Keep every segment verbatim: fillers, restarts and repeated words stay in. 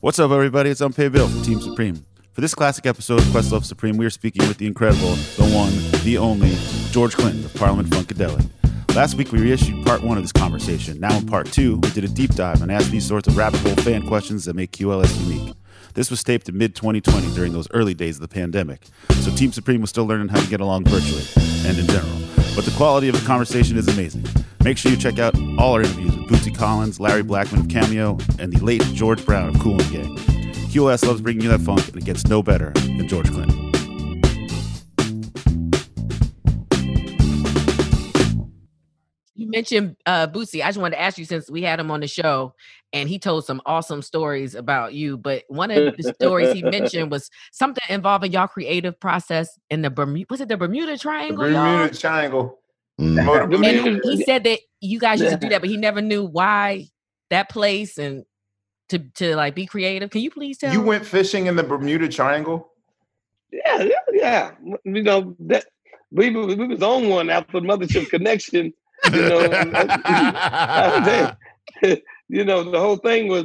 What's up, everybody? It's Unpaid Bill from Team Supreme. For this classic episode of Questlove Supreme, we are speaking with the incredible, the one, the only, George Clinton of Parliament Funkadelic. Last week, we reissued part one of this conversation. Now in part two, we did a deep dive and asked these sorts of rabbit hole fan questions that make Q L S unique. This was taped in mid twenty twenty during those early days of the pandemic, so Team Supreme was still learning how to get along virtually and in general. But the quality of the conversation is amazing. Make sure you check out all our interviews with Bootsy Collins, Larry Blackmon of Cameo, and the late George Brown of Cool and Gay. Q L S loves bringing you that funk, and it gets no better than George Clinton. You mentioned uh, Bootsy. I just wanted to ask you, since we had him on the show, and he told some awesome stories about you, but one of the stories he mentioned was something involving y'all creative process in the Bermuda, was it the Bermuda Triangle? The Bermuda y'all? Triangle. Mm-hmm. And he, he said that you guys used to do that, but he never knew why that place and to to like be creative. Can you please tell? You me? Went fishing in the Bermuda Triangle? Yeah, yeah, yeah. You know that we we was on one after Mothership Connection. You know, you know the whole thing was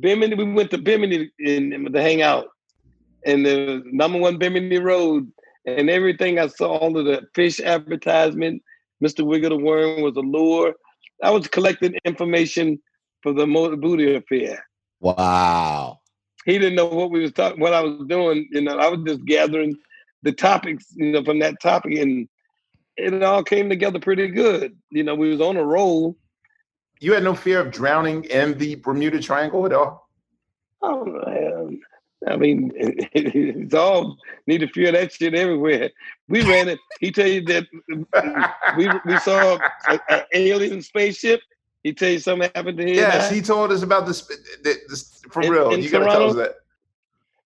Bimini. We went to Bimini and, and to hang out, and the number one Bimini Road. And everything I saw, all of the fish advertisement, Mister Wiggle the Worm was a lure. I was collecting information for the Motor Booty Affair. Wow. He didn't know what we was talking, what I was doing. You know, I was just gathering the topics, you know, from that topic, and it all came together pretty good. You know, we was on a roll. You had no fear of drowning in the Bermuda Triangle at all? Oh, man. I mean, it's all need to feel that shit everywhere. We ran it. He tell you that we we saw an alien spaceship. He tell you something happened to him. Yes, he told us about this, this for in, real. In you got to tell us that.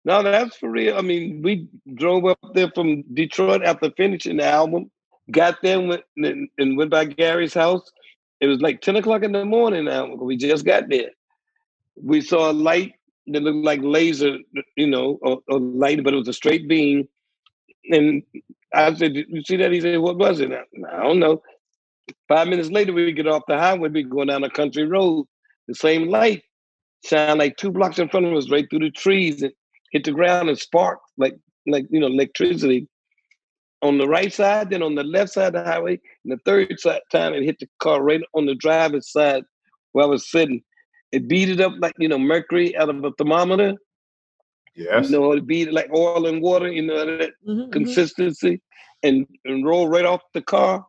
No, that's for real. I mean, we drove up there from Detroit after finishing the album. Got there and went, and went by Gary's house. It was like ten o'clock in the morning now. We just got there. We saw a light. That looked like laser, you know, or, or light, but it was a straight beam. And I said, "Did you see that?" He said, "What was it?" I, I don't know. Five minutes later, we get off the highway, we go down a country road. The same light shined like two blocks in front of us, right through the trees, and hit the ground and sparked like, like you know, electricity. On the right side, then on the left side of the highway, and the third side, time it hit the car right on the driver's side where I was sitting. It beat it up like, you know, mercury out of a thermometer. Yes. You know, it beat it like oil and water, you know, that mm-hmm, consistency, mm-hmm. and, and rolled right off the car.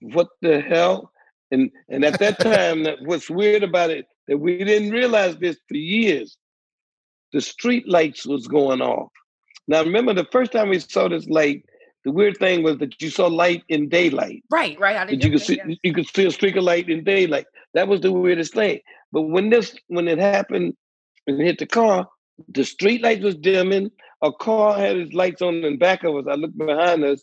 What the hell? And and at that time, that what's weird about it, that we didn't realize this for years, the street lights was going off. Now, remember the first time we saw this light, the weird thing was that you saw light in daylight. Right, right. I didn't you could see that. You could see a streak of light in daylight. That was the weirdest thing. But when this, when it happened and hit the car, the street light was dimming. A car had its lights on in back of us. I looked behind us,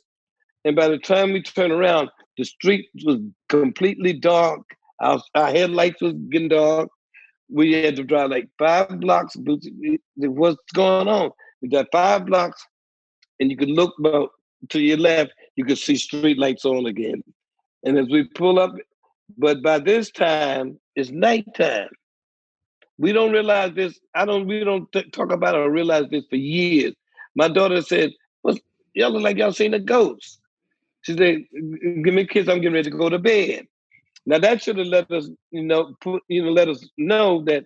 and by the time we turned around, the street was completely dark. Our, our headlights was getting dark. we had to drive like five blocks. What's going on? We got five blocks, and you could look about to your left, you could see street lights on again. And as we pull up, but by this time, it's nighttime. We don't realize this. I don't. We don't t- talk about it or realize this for years. My daughter said, "What's y'all look like? Y'all seen a ghost?" She said, "Give me a kiss. I'm getting ready to go to bed." Now that should have let us, you know, put, you know, let us know that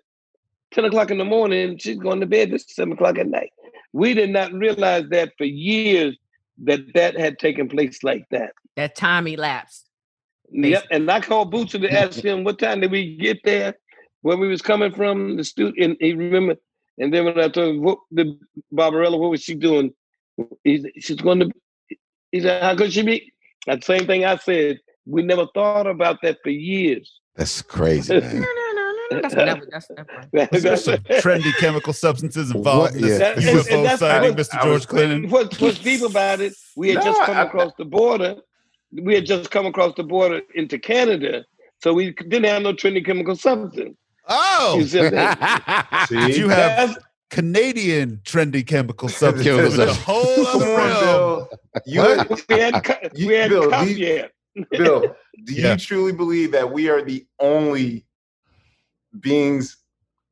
ten o'clock in the morning she's going to bed. This is seven o'clock at night. We did not realize that for years that that had taken place like that. That time elapsed. Basically. Yep. And I called Bootsy to ask him what time did we get there. Where we was coming from, the student, and he remembered. And then when I told him, what the Barbarella, what was she doing? He, she's going to, he said, how could she be? That same thing I said. We never thought about that for years. That's crazy, man. That's never, that's never. There's some trendy chemical substances involved what, in this yeah. U F O and, and sighting, what, Mister George Clinton. What, what's deep about it, we had no, just come I, across the border. We had just come across the border into Canada, so we didn't have no trendy chemical substance. Oh, you did you have that's, Canadian trendy chemical substances? The whole other realm. You what? we had we you, had Bill, do you, Bill, do yeah. you truly believe that we are the only beings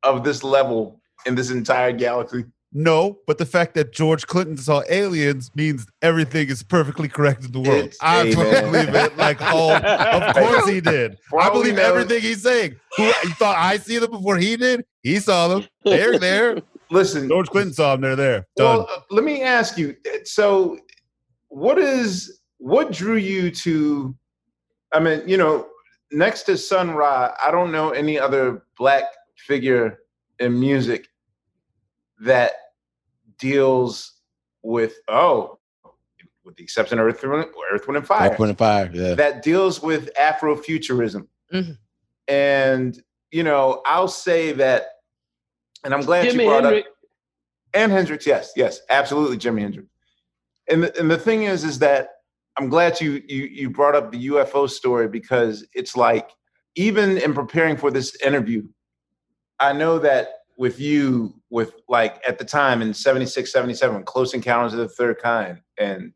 of this level in this entire galaxy? No, but the fact that George Clinton saw aliens means everything is perfectly correct in the world. It's I totally believe it. Like, oh, of course he did. For I believe everything he's saying. Who, you thought I see them before he did? He saw them. They're there. Listen, George Clinton saw them. They're there. Done. Well, uh, let me ask you. So, what is what drew you to? I mean, you know, next to Sun Ra, I don't know any other black figure in music that deals with, oh, with the exception of Earth, Earth, Wind, and Fire. Earth, Wind, and Fire, yeah. That deals with Afrofuturism. Mm-hmm. And, you know, I'll say that, and I'm glad Jimmy you brought Hendrix. up. And Hendrix, yes, yes, absolutely, Jimi Hendrix. And the, and the thing is, is that I'm glad you, you you brought up the U F O story, because it's like, even in preparing for this interview, I know that with you, with like at the time in seventy-six, seventy-seven, Close Encounters of the Third Kind and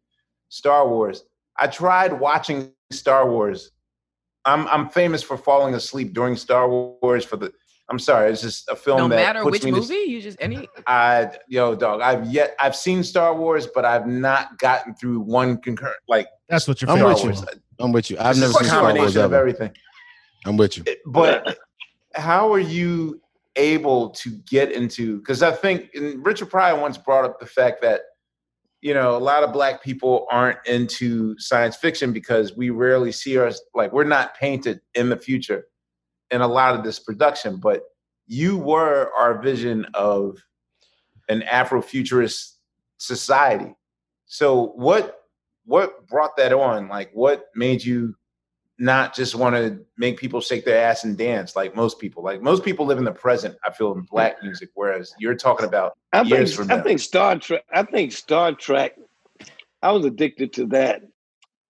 Star Wars. I tried watching Star Wars. I'm I'm famous for falling asleep during Star Wars for the, I'm sorry, it's just a film no that no matter puts which movie, to, you just, any. I, yo dog, I've yet, I've seen Star Wars, but I've not gotten through one concurrent, like. That's what you're I'm with Wars. you. I'm with you. I've it's never seen Star Wars ever. Of everything. I'm with you. But how are you able to get into, because I think and Richard Pryor once brought up the fact that, you know, a lot of black people aren't into science fiction because we rarely see us, like we're not painted in the future in a lot of this production, but you were our vision of an Afrofuturist society. So what, what brought that on? Like what made you not just want to make people shake their ass and dance like most people. Like most people live in the present, I feel, in black music, whereas you're talking about I years think, from I now. Think Star Trek, I think Star Trek, I was addicted to that.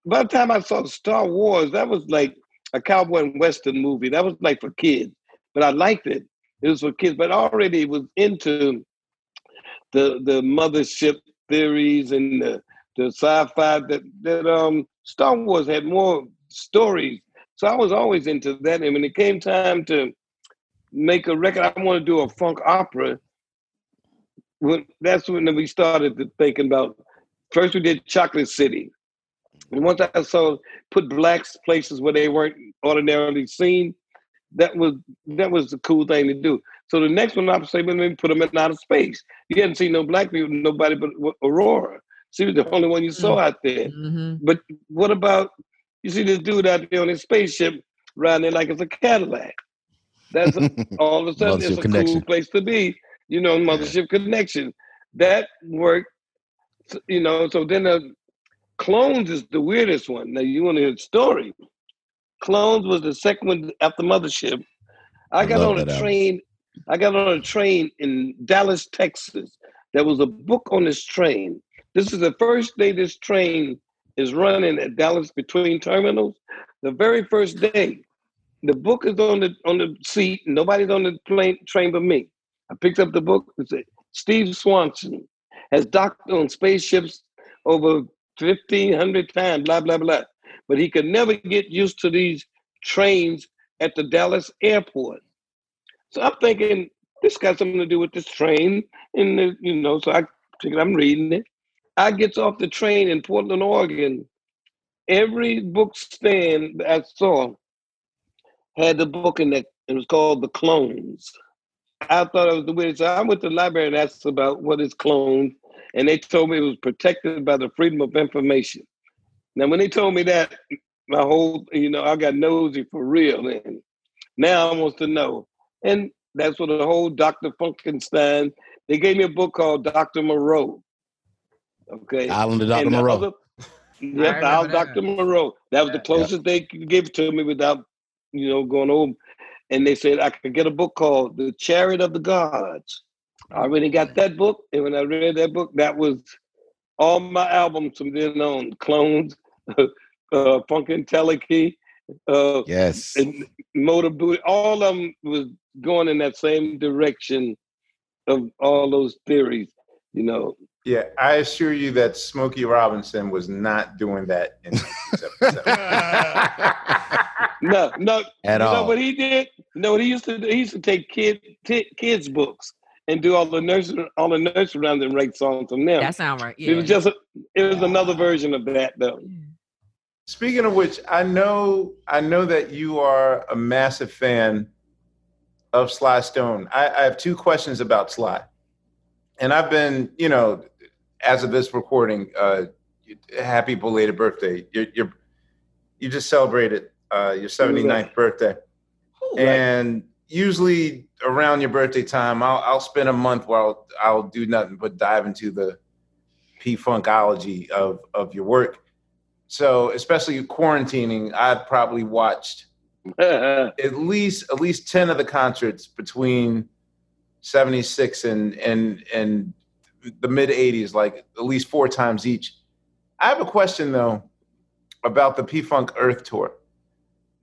By the time I saw Star Wars, that was like a cowboy and western movie. That was like for kids, but I liked it. It was for kids, but I already was into the the mothership theories and the, the sci-fi that, that um, Star Wars had more stories. So I was always into that. And when it came time to make a record, I want to do a funk opera. Well, that's when we started thinking about, first we did Chocolate City. And once I saw, put blacks places where they weren't ordinarily seen, that was that was the cool thing to do. So the next one I was saying, let me put them in outer space. You hadn't seen no black people, nobody but Aurora. She was the only one you saw out there. Mm-hmm. But what about you see this dude out there on his spaceship riding there like it's a Cadillac. That's a, all of a sudden it's a connection. Cool place to be, you know, Mothership Connection. That worked, you know, so then the Clones is the weirdest one. Now you want to hear the story. Clones was the second one after Mothership. I, I got on a train, album. I got on a train in Dallas, Texas. There was a book on this train. This is the first day this train is running at Dallas between terminals. The very first day, The book is on the on the seat. Nobody's on the plane train but me. I picked up the book. It said, Steve Swanson has docked on spaceships over fifteen hundred times, blah, blah, blah. But he could never get used to these trains at the Dallas airport. So I'm thinking, this got something to do with this train. And, you know, so I figured I'm reading it. I gets off the train in Portland, Oregon. Every book stand that I saw had the book in it. It was called The Clones. I thought it was the weirdest. So I went to the library and asked about what is clones, and they told me it was protected by the freedom of information. Now, when they told me that, my whole, you know, I got nosy for real. And now I want to know. And that's what the whole Doctor Funkenstein, they gave me a book called Doctor Moreau. Okay. Island of Doctor Moreau. Other, yep, Isle of Doctor Moreau. That was the closest yep. they could give to me without, you know, going over. And they said I could get a book called The Chariot of the Gods. I already got that book. And when I read that book, that was all my albums from then on. Clones, uh, Funkadelic, uh, yes, and Motor Booty. All of them was going in that same direction of all those theories, you know. Yeah, I assure you that Smokey Robinson was not doing that in nineteen seventy-seven. No, no. At you all. Know what he did? You know what he used to do? He used to take kid, t- kids' books and do all the nursery, all the nursery rhymes and write songs from them. That sounds right. Yeah. It was just a, it was another version of that, though. Speaking of which, I know I know that you are a massive fan of Sly Stone. I, I have two questions about Sly, and I've been, you know, as of this recording, uh, happy belated birthday. You're, you're you just celebrated. Uh, your seventy-ninth birthday. Ooh, and right. Usually around your birthday time, I'll, I'll spend a month where I'll, I'll do nothing but dive into the P-Funkology of, of your work. So especially quarantining, I've probably watched at least at least ten of the concerts between seventy-six and and and the mid-eighties, like at least four times each. I have a question, though, about the P-Funk Earth Tour.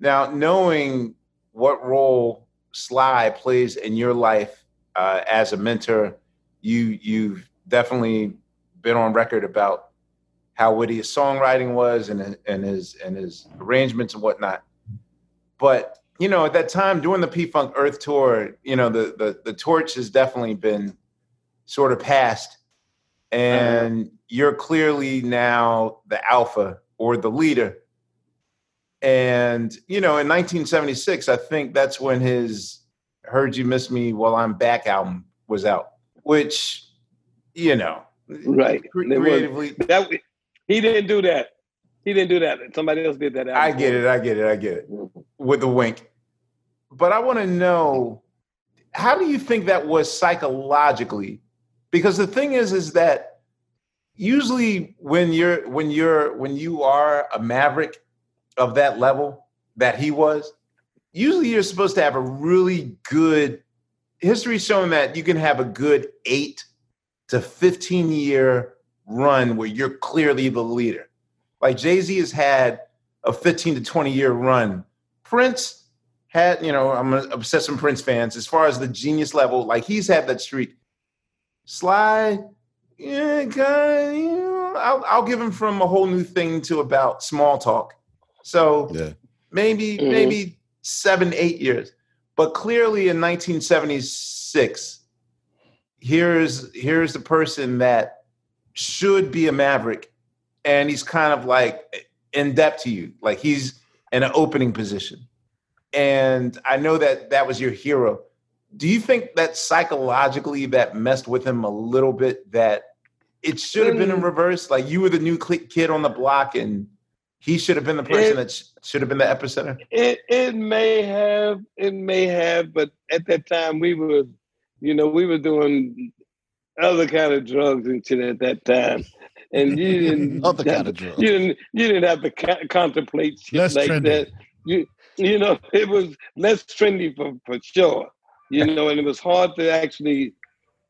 Now, knowing what role Sly plays in your life uh, as a mentor, you, you've definitely been on record about how witty his songwriting was and, and, his, and his arrangements and whatnot. But, you know, at that time, during the P-Funk Earth Tour, you know, the, the, the torch has definitely been sort of passed. And mm-hmm. you're clearly now the alpha or the leader. And, you know, in nineteen seventy-six, I think that's when his Heard You Miss Me While I'm Back album was out, which, you know, right. creatively. That, he didn't do that. He didn't do that. Somebody else did that album. I get it. I get it. I get it. With a wink. But I want to know, how do you think that was psychologically? Because the thing is, is that usually when you're, when you're, when you are a maverick of that level that he was, usually you're supposed to have a really good, history's showing that you can have a good eight to fifteen year run where you're clearly the leader. Like Jay-Z has had a fifteen to twenty year run. Prince had, you know, I'm obsessed with Prince fans. As far as the genius level, like he's had that streak. Sly, yeah, kinda, you know, I'll, I'll give him from A Whole New Thing to about Small Talk. So yeah. maybe mm-hmm. maybe seven, eight years. But clearly in nineteen seventy-six, here's here's the person that should be a maverick. And he's kind of like in depth to you. Like he's in an opening position. And I know that that was your hero. Do you think that psychologically that messed with him a little bit, that it should have been in reverse? Like you were the new kid on the block and he should have been the person it, that sh- should have been the epicenter. It it may have, it may have, but at that time we were, you know, we were doing other kind of drugs and shit at that time, and you didn't other kind to, of drugs. You didn't you didn't have to co- contemplate shit less like trendy. That. You you know, it was less trendy for for sure. You know, and it was hard to actually,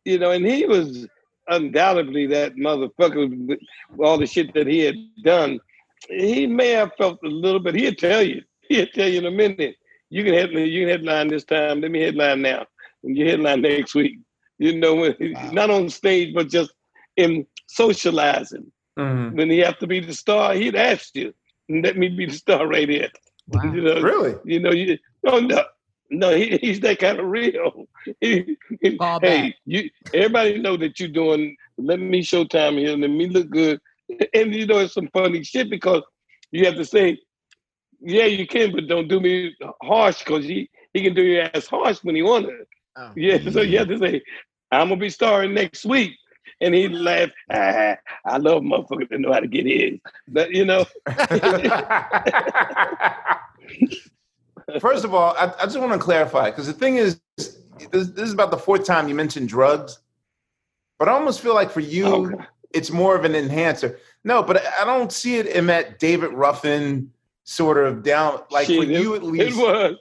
you know, and he was undoubtedly that motherfucker with all the shit that he had done. He may have felt a little bit. He'll tell you. He'll tell you in a minute. You can headline, you can headline this time. Let me headline now. And you headline next week. You know, when, wow. Not on stage, but just in socializing. Mm-hmm. When he have to be the star, he'd ask you, "Let me be the star right here." Wow. You know, really? You know, you no, no, no. He, he's that kind of real. He, he, hey, you, everybody know that you're doing. Let me show time here. Let me look good. And you know, it's some funny shit because you have to say, "Yeah, you can, but don't do me harsh," because he he can do your ass harsh when he wants it. Oh. Yeah, so you have to say, "I'm gonna be starring next week." And he laughed. Ah, I love motherfuckers that know how to get his. But you know. First of all, I, I just want to clarify, because the thing is, this, this is about the fourth time you mentioned drugs. But I almost feel like for you, okay. It's more of an enhancer. No, but I don't see it in that David Ruffin sort of down. Like she, for it, you, at least, it was.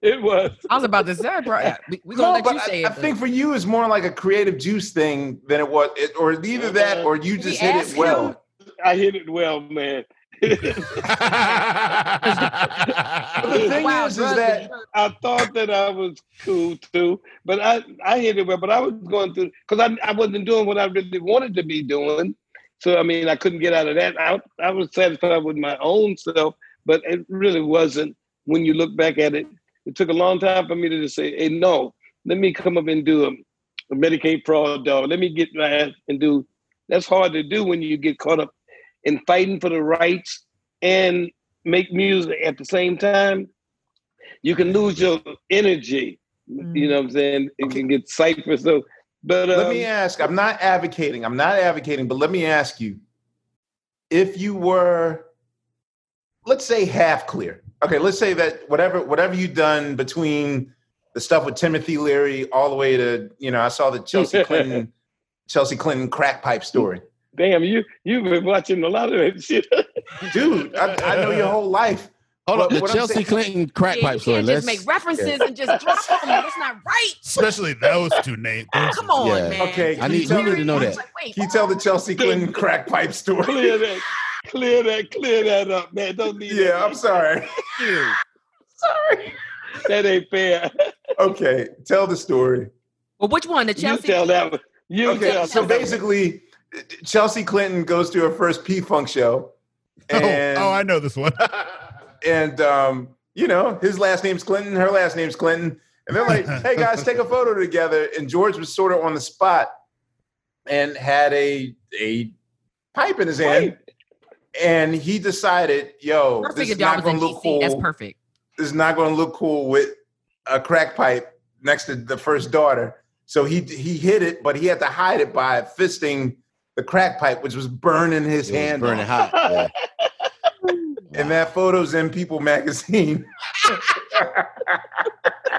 It was. I was about to say, bro. Yeah. We're gonna no, let but you say I, it, I think for you, it's more like a creative juice thing than it was, it, or either that, or you just we hit it well. Him? I hit it well, man. The thing wow, is, brother. is that I thought that I was cool too, but I, I hit it well. But I was going through because I I wasn't doing what I really wanted to be doing, so I mean I couldn't get out of that. I I was satisfied with my own self, but it really wasn't. When you look back at it. It took a long time for me to just say, hey, no, let me come up and do a, a Medicaid fraud, dog. Let me get my ass and do. That's hard to do when you get caught up in fighting for the rights and make music at the same time. You can lose your energy. Mm-hmm. You know what I'm saying? It okay. can get cypher. So, but um, let me ask, I'm not advocating. I'm not advocating, but let me ask you, if you were, let's say half clear, okay, let's say that whatever whatever you've done between the stuff with Timothy Leary all the way to, you know, I saw the Chelsea Clinton Chelsea Clinton crack pipe story. Damn, you you've been watching a lot of that shit, dude. I, I know your whole life. Hold on, the Chelsea saying, Clinton crack yeah, pipe story. Let's just make references yeah. and just drop them. That's not right. Especially those two names. Those Come on, yeah. man. Okay, I need you need to know that. Like, wait, can you tell the Chelsea Clinton crack pipe story? Clear that, clear that up, man. Don't need Yeah, that. I'm sorry. Sorry. That ain't fair. Okay, tell the story. Well, which one? The Chelsea? You tell that one. You okay, tell so that basically, one. Chelsea Clinton goes to her first P-Funk show. And, oh, oh, I know this one. and, um, you know, his last name's Clinton, her last name's Clinton. And they're like, hey, guys, take a photo together. And George was sort of on the spot and had a, a pipe in his hand. Right. And he decided, yo, this is not going to look cool. That's perfect. This is not going to look cool with a crack pipe next to the first daughter. So he he hit it, but he had to hide it by fisting the crack pipe, which was burning his it hand. Burning hot. Yeah. And that photo's in People magazine.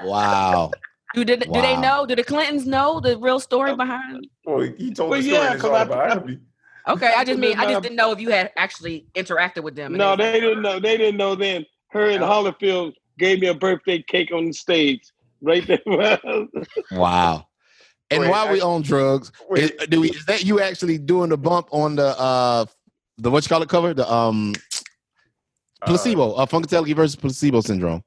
Wow. Do, did, wow. do they know? Do the Clintons know the real story behind it? Well, he told well, the story yeah, in his autobiography. Okay, I just mean I just didn't know if you had actually interacted with them. No, they didn't know. They didn't know then. Her and Hollifield gave me a birthday cake on the stage right there. Wow. And wait, while I, we on drugs, is, do we, is that you actually doing the bump on the uh the what you call it cover? The um placebo, uh, uh Funkadelic versus placebo syndrome.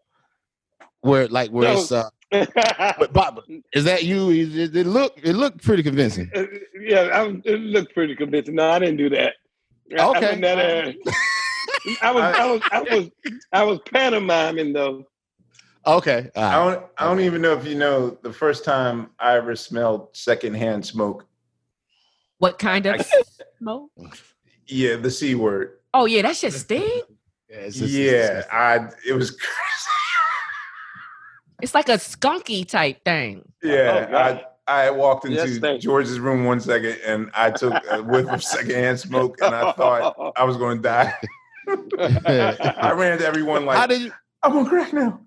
Where like where no. it's uh but Bob, is that you? It, it looked it looked pretty convincing. Uh, yeah, I, it looked pretty convincing. No, I didn't do that. Okay. I, I, that, uh, I was I was I was I was pantomiming though. Okay. Right. I don't I don't even know if you know the first time I ever smelled secondhand smoke. What kind of smoke? Yeah, the C word. Oh yeah, that shit stink. Yeah, it's just, yeah it's I it was crazy. It's like a skunky type thing. Yeah, oh, I I walked into yes, George's room one second and I took a whiff of secondhand smoke and I thought I was going to die. I ran to everyone like, How did you- I'm on crack now.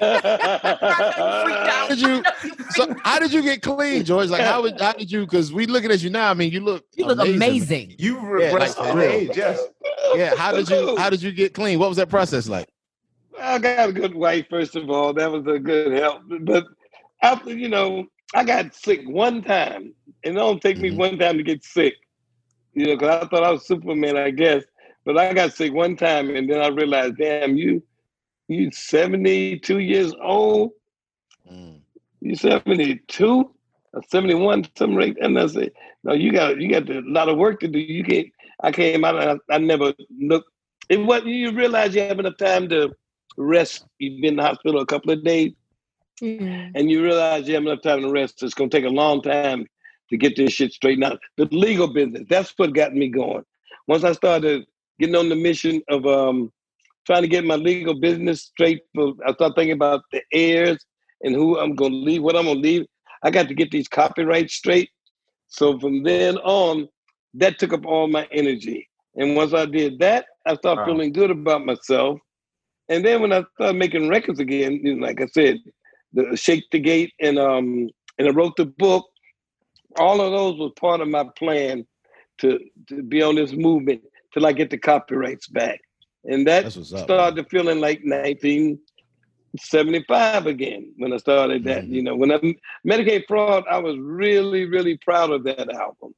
How did you? So how did you get clean, George? Like how, how did you? Because we looking at you now. I mean, you look you look amazing. amazing. You regressed yeah, like, in age, yes. Yeah. How did you? How did you get clean? What was that process like? I got a good wife, first of all. That was a good help. But after, you know, I got sick one time. And it don't take me one time to get sick. You know, because I thought I was Superman, I guess. But I got sick one time, and then I realized, damn, you You seventy-two years old? Mm. You seventy-two? seventy-one, something like that. And I said, no, you got you got a lot of work to do. You can't, I came out and I, I never looked. It wasn't, you realize you have enough time to rest. You've been in the hospital a couple of days, mm. and you realize you have enough time to rest. It's going to take a long time to get this shit straightened out. The legal business, that's what got me going. Once I started getting on the mission of um, trying to get my legal business straight, I started thinking about the heirs and who I'm going to leave, what I'm going to leave. I got to get these copyrights straight. So from then on, that took up all my energy. And once I did that, I started wow. feeling good about myself. And then when I started making records again, you know, like I said, the Shake the Gate and um and I wrote the book. All of those was part of my plan to, to be on this movement till I get the copyrights back. And that started feeling like nineteen seventy-five again when I started that. Mm-hmm. You know, when I Medicaid Fraud, I was really, really proud of that album.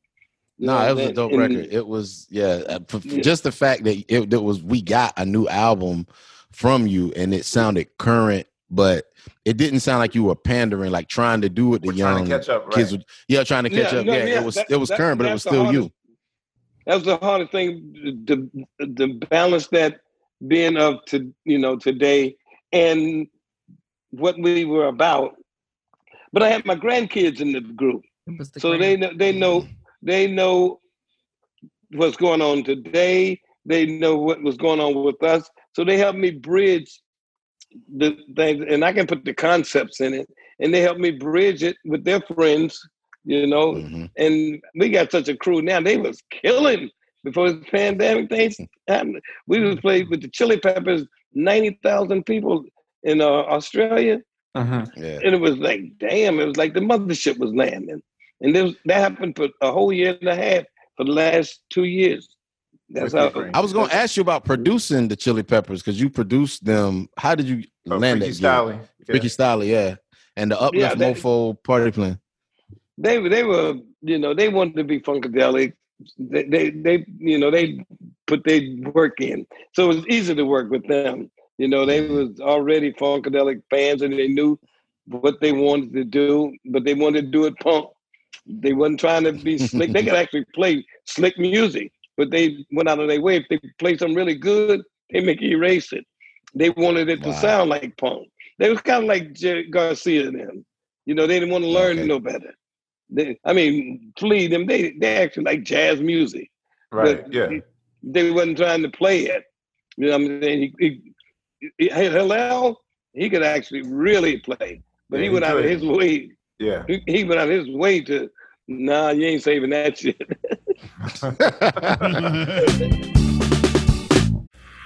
You no, know, it was that, a dope and, record. It was, yeah, yeah, just the fact that it, it was, we got a new album from you and it sounded current, but it didn't sound like you were pandering, like trying to do what the we're young to catch up, kids right? were, yeah, trying to catch yeah, up. No, yeah, yeah, it was, that, it was that, current, but it was still hardest, you. That was the hardest thing to, to balance that being of to, you know, today and what we were about. But I had my grandkids in the group, the so grand- they know, they know. They know what's going on today. They know what was going on with us. So they helped me bridge the things, and I can put the concepts in it. And they helped me bridge it with their friends, you know. Mm-hmm. And we got such a crew now. They was killing before the pandemic things happened. We was played with the Chili Peppers, ninety thousand people in uh, Australia. Uh-huh. Yeah. And it was like, damn, it was like the mothership was landing. And this, that happened for a whole year and a half for the last two years. That's how I was going to ask you about producing the Chili Peppers because you produced them. How did you oh, land Freaky Stiley? Yeah. Freaky Stiley, yeah. And the Uplift yeah, they, Mofo Party Plan. They they were, you know, they wanted to be Funkadelic. They, they, they you know, they put their work in. So it was easy to work with them. You know, they was already Funkadelic fans and they knew what they wanted to do, but they wanted to do it punk. They wasn't trying to be slick. They could actually play slick music, but they went out of their way. If they play something really good, they make you erase it. They wanted it wow. to sound like punk. They was kind of like Jerry Garcia and them. You know, they didn't want to learn okay. no better. They, I mean, Flea, them, they, they actually like jazz music. Right, but yeah. They, they wasn't trying to play it. You know what I mean? He, he, he, Hillel, he could actually really play, but yeah, he went he out of his way. Yeah, he, he went out his way to. Nah, you ain't saving that shit.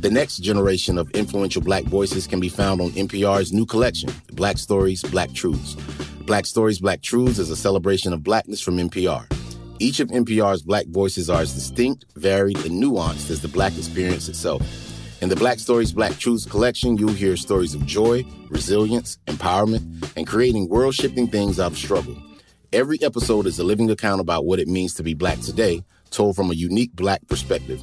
The next generation of influential Black voices can be found on N P R's new collection, Black Stories, Black Truths. Black Stories, Black Truths is a celebration of Blackness from N P R. Each of N P R's Black voices are as distinct, varied, and nuanced as the Black experience itself. In the Black Stories, Black Truths collection, you'll hear stories of joy, resilience, empowerment, and creating world-shifting things out of struggle. Every episode is a living account about what it means to be Black today, told from a unique Black perspective.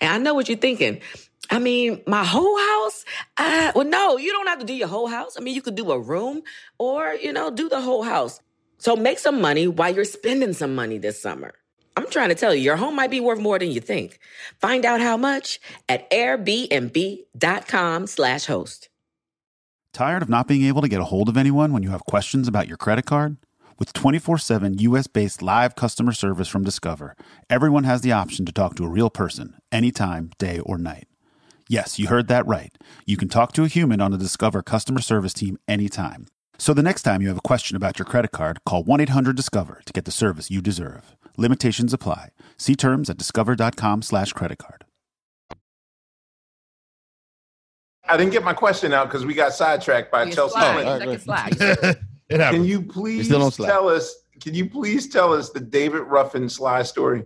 And I know what you're thinking. I mean, my whole house? I, well, no, you don't have to do your whole house. I mean, you could do a room or, you know, do the whole house. So make some money while you're spending some money this summer. I'm trying to tell you, your home might be worth more than you think. Find out how much at airbnb.com slash host. Tired of not being able to get a hold of anyone when you have questions about your credit card? With twenty-four seven U S-based live customer service from Discover, everyone has the option to talk to a real person anytime, day or night. Yes, you heard that right. You can talk to a human on the Discover customer service team anytime. So the next time you have a question about your credit card, call one eight hundred discover to get the service you deserve. Limitations apply. See terms at discover.com slash credit card. I didn't get my question out because we got sidetracked by You're Chelsea. Clinton. Right, can you please tell us? Can you please tell us the David Ruffin Sly story?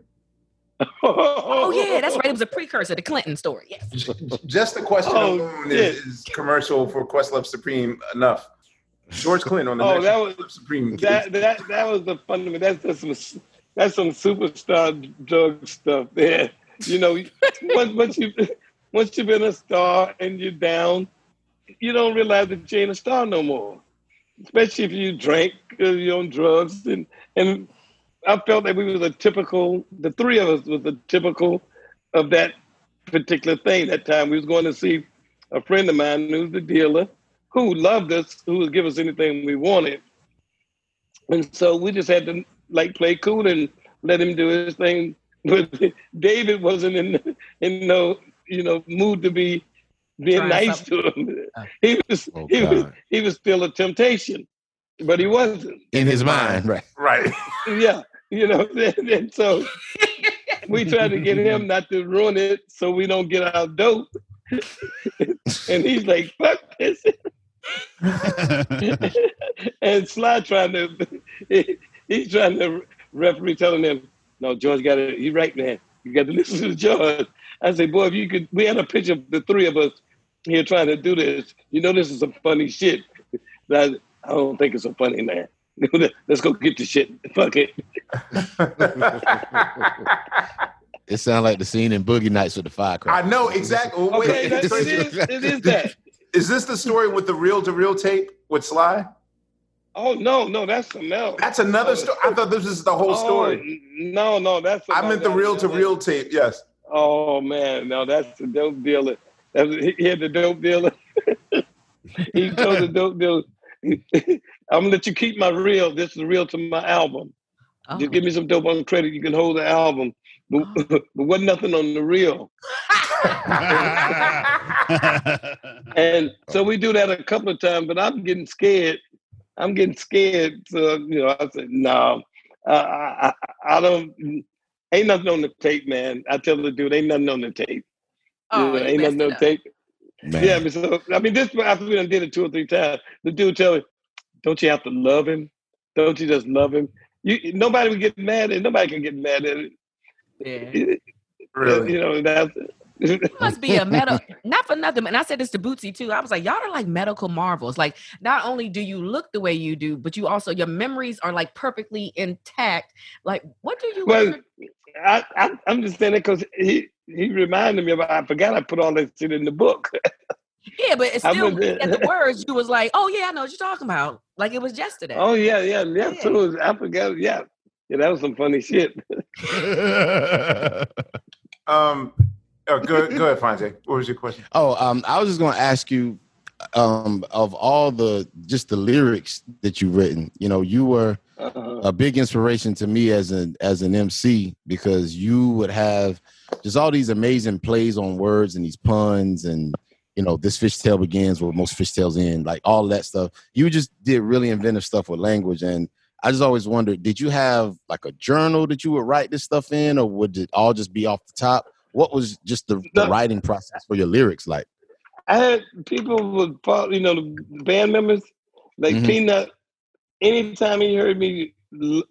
Oh yeah, that's right. It was a precursor to Clinton story. Yes. Just the question oh, alone is, is commercial for Questlove Supreme enough. George Clinton on the oh, that was, Questlove Supreme. That, that that was the fundamental. That's that's some, that's some superstar drug stuff there. You know, once once you. Once you've been a star and you're down, you don't realize that you ain't a star no more. Especially if you drink, you're on drugs. And and I felt that we was a typical, the three of us was a typical of that particular thing. That time we was going to see a friend of mine who's the dealer, who loved us, who would give us anything we wanted. And so we just had to like play cool and let him do his thing. But David wasn't in, in no... you know, mood to be being Trying nice something. to him. He was, oh, he was, he was still a temptation, but he wasn't in his mind, right? Right. Yeah, you know. And, and so we tried to get him not to ruin it, so we don't get our dope. And he's like, "Fuck this!" And Sly trying to, he, he's trying to referee, telling him, "No, George got it. You're right, man. You got to listen to George." I said, boy, if you could, we had a picture of the three of us here trying to do this. You know, this is some funny shit. I, I don't think it's so funny, man. Let's go get the shit. Fuck it. It sounds like the scene in Boogie Nights with the firecracker. I know, exactly. Wait, okay, that's, it, is, it is that. Is this the story with the reel-to-reel tape with Sly? Oh, no, no, that's something else. That's another oh, story. I thought this was the whole oh, story. No, no, that's... I meant the reel-to-reel tape, yes. Oh, man, no, that's the dope dealer. That was, he had the dope dealer. He told the dope dealer, I'm going to let you keep my reel. This is real to my album. Oh. Just give me some dope on credit. You can hold the album. But, oh. But wasn't nothing on the reel. And so we do that a couple of times, but I'm getting scared. I'm getting scared. So, you know, I said, no, I, I, I don't... Ain't nothing on the tape, man. I tell the dude, ain't nothing on the tape. Oh, yeah, ain't nothing on the tape. Man. Yeah, I mean, so, I mean, this after we done did it two or three times, the dude tell me, don't you have to love him? Don't you just love him? You nobody would get mad at it. Nobody can get mad at it. Yeah. Really? You know, that's it must be a metal, not for nothing. And I said this to Bootsy too. I was like, y'all are like medical marvels. Like, not only do you look the way you do, but you also, your memories are like perfectly intact. Like, what do you? Well, I, I, I'm just saying it because he, he reminded me about, I forgot I put all that shit in the book. Yeah, but it's still, at the words, you was like, oh yeah, I know what you're talking about. Like it was yesterday. Oh yeah, yeah, yeah. yeah. So I forgot, yeah. Yeah, that was some funny shit. um, oh, go, go ahead, Fonte. What was your question? Oh, um, I was just going to ask you, um, of all the, just the lyrics that you've written, you know, you were, Uh-huh. a big inspiration to me as an as an M C, because you would have just all these amazing plays on words and these puns and, you know, this fishtail begins where most fishtails end, like all that stuff. You just did really inventive stuff with language. And I just always wondered, did you have like a journal that you would write this stuff in, or would it all just be off the top? What was just the, the writing process for your lyrics like? I had people would, you know, the band members, like mm-hmm. Peanut. Anytime he heard me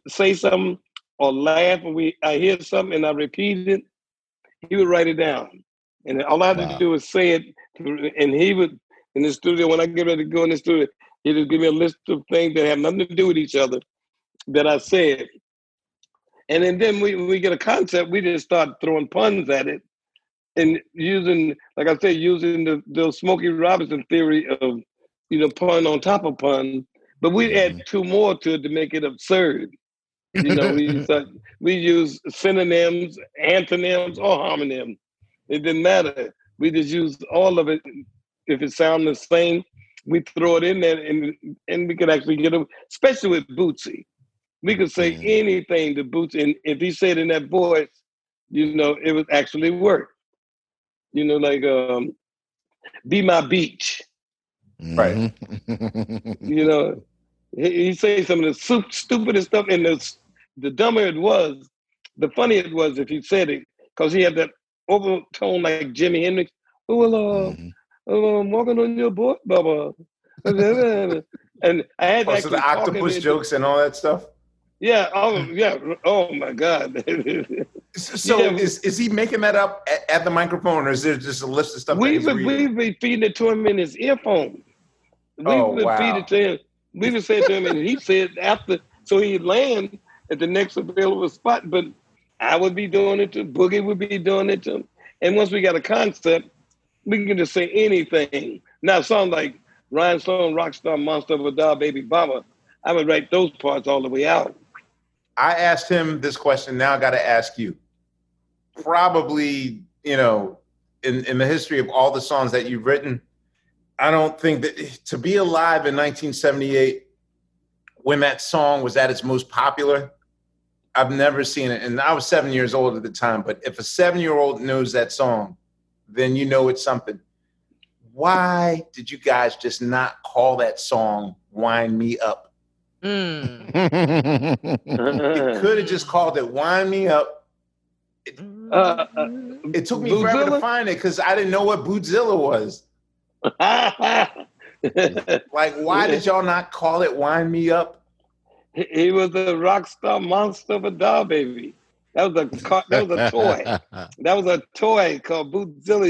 say something or laugh, and we I hear something and I repeat it, he would write it down. And all I had wow. to do was say it, and he would, in the studio, when I get ready to go in the studio, He just gave me a list of things that have nothing to do with each other that I said. And then, then we, we get a concept, we just start throwing puns at it and using, like I said, using the, the Smokey Robinson theory of, you know, pun on top of pun, but we add two more to it to make it absurd. You know, we use, uh, we use synonyms, antonyms, or homonyms. It didn't matter. We just use all of it. If it sounds the same, we throw it in there, and and we could actually get them, especially with Bootsy. We could say anything to Bootsy, and if he said in that voice, you know, it would actually work. You know, like, um, be my beach. Right. You know, he, he said some of the soup, stupidest stuff, and the, the dumber it was, the funnier it was if he said it, because he had that overtone like Jimi Hendrix. Oh, well, uh, mm-hmm. oh, I'm walking on your board, Bubba. And I had oh, so the octopus jokes and all that stuff? Yeah, oh, yeah, oh my God. So yeah. is is he making that up at, at the microphone, or is there just a list of stuff we that he's We've been feeding it to him in his earphone. We've oh, been wow. feeding it to him. We would say it to him, and he said after, so he'd land at the next available spot, but I would be doing it to him, Boogie would be doing it to him. And once we got a concept, we can just say anything. Now, songs like Rhinestone, Rockstar, Monster of a Doll, Baby Baba, I would write those parts all the way out. I asked him this question. Now I got to ask you. Probably, you know, in, in the history of all the songs that you've written, I don't think that to be alive in nineteen seventy-eight when that song was at its most popular, I've never seen it. And I was seven years old at the time. But if a seven-year-old knows that song, then you know it's something. Why did you guys just not call that song Wind Me Up? Mm. You could have just called it Wind Me Up. It, uh, uh, it took me Bootzilla? forever to find it because I didn't know what Bootzilla was. Like, why did y'all not call it Wind Me Up? He, he was a rock star monster of a doll baby. That was a car, that was a toy. That was a toy called Bootzilla.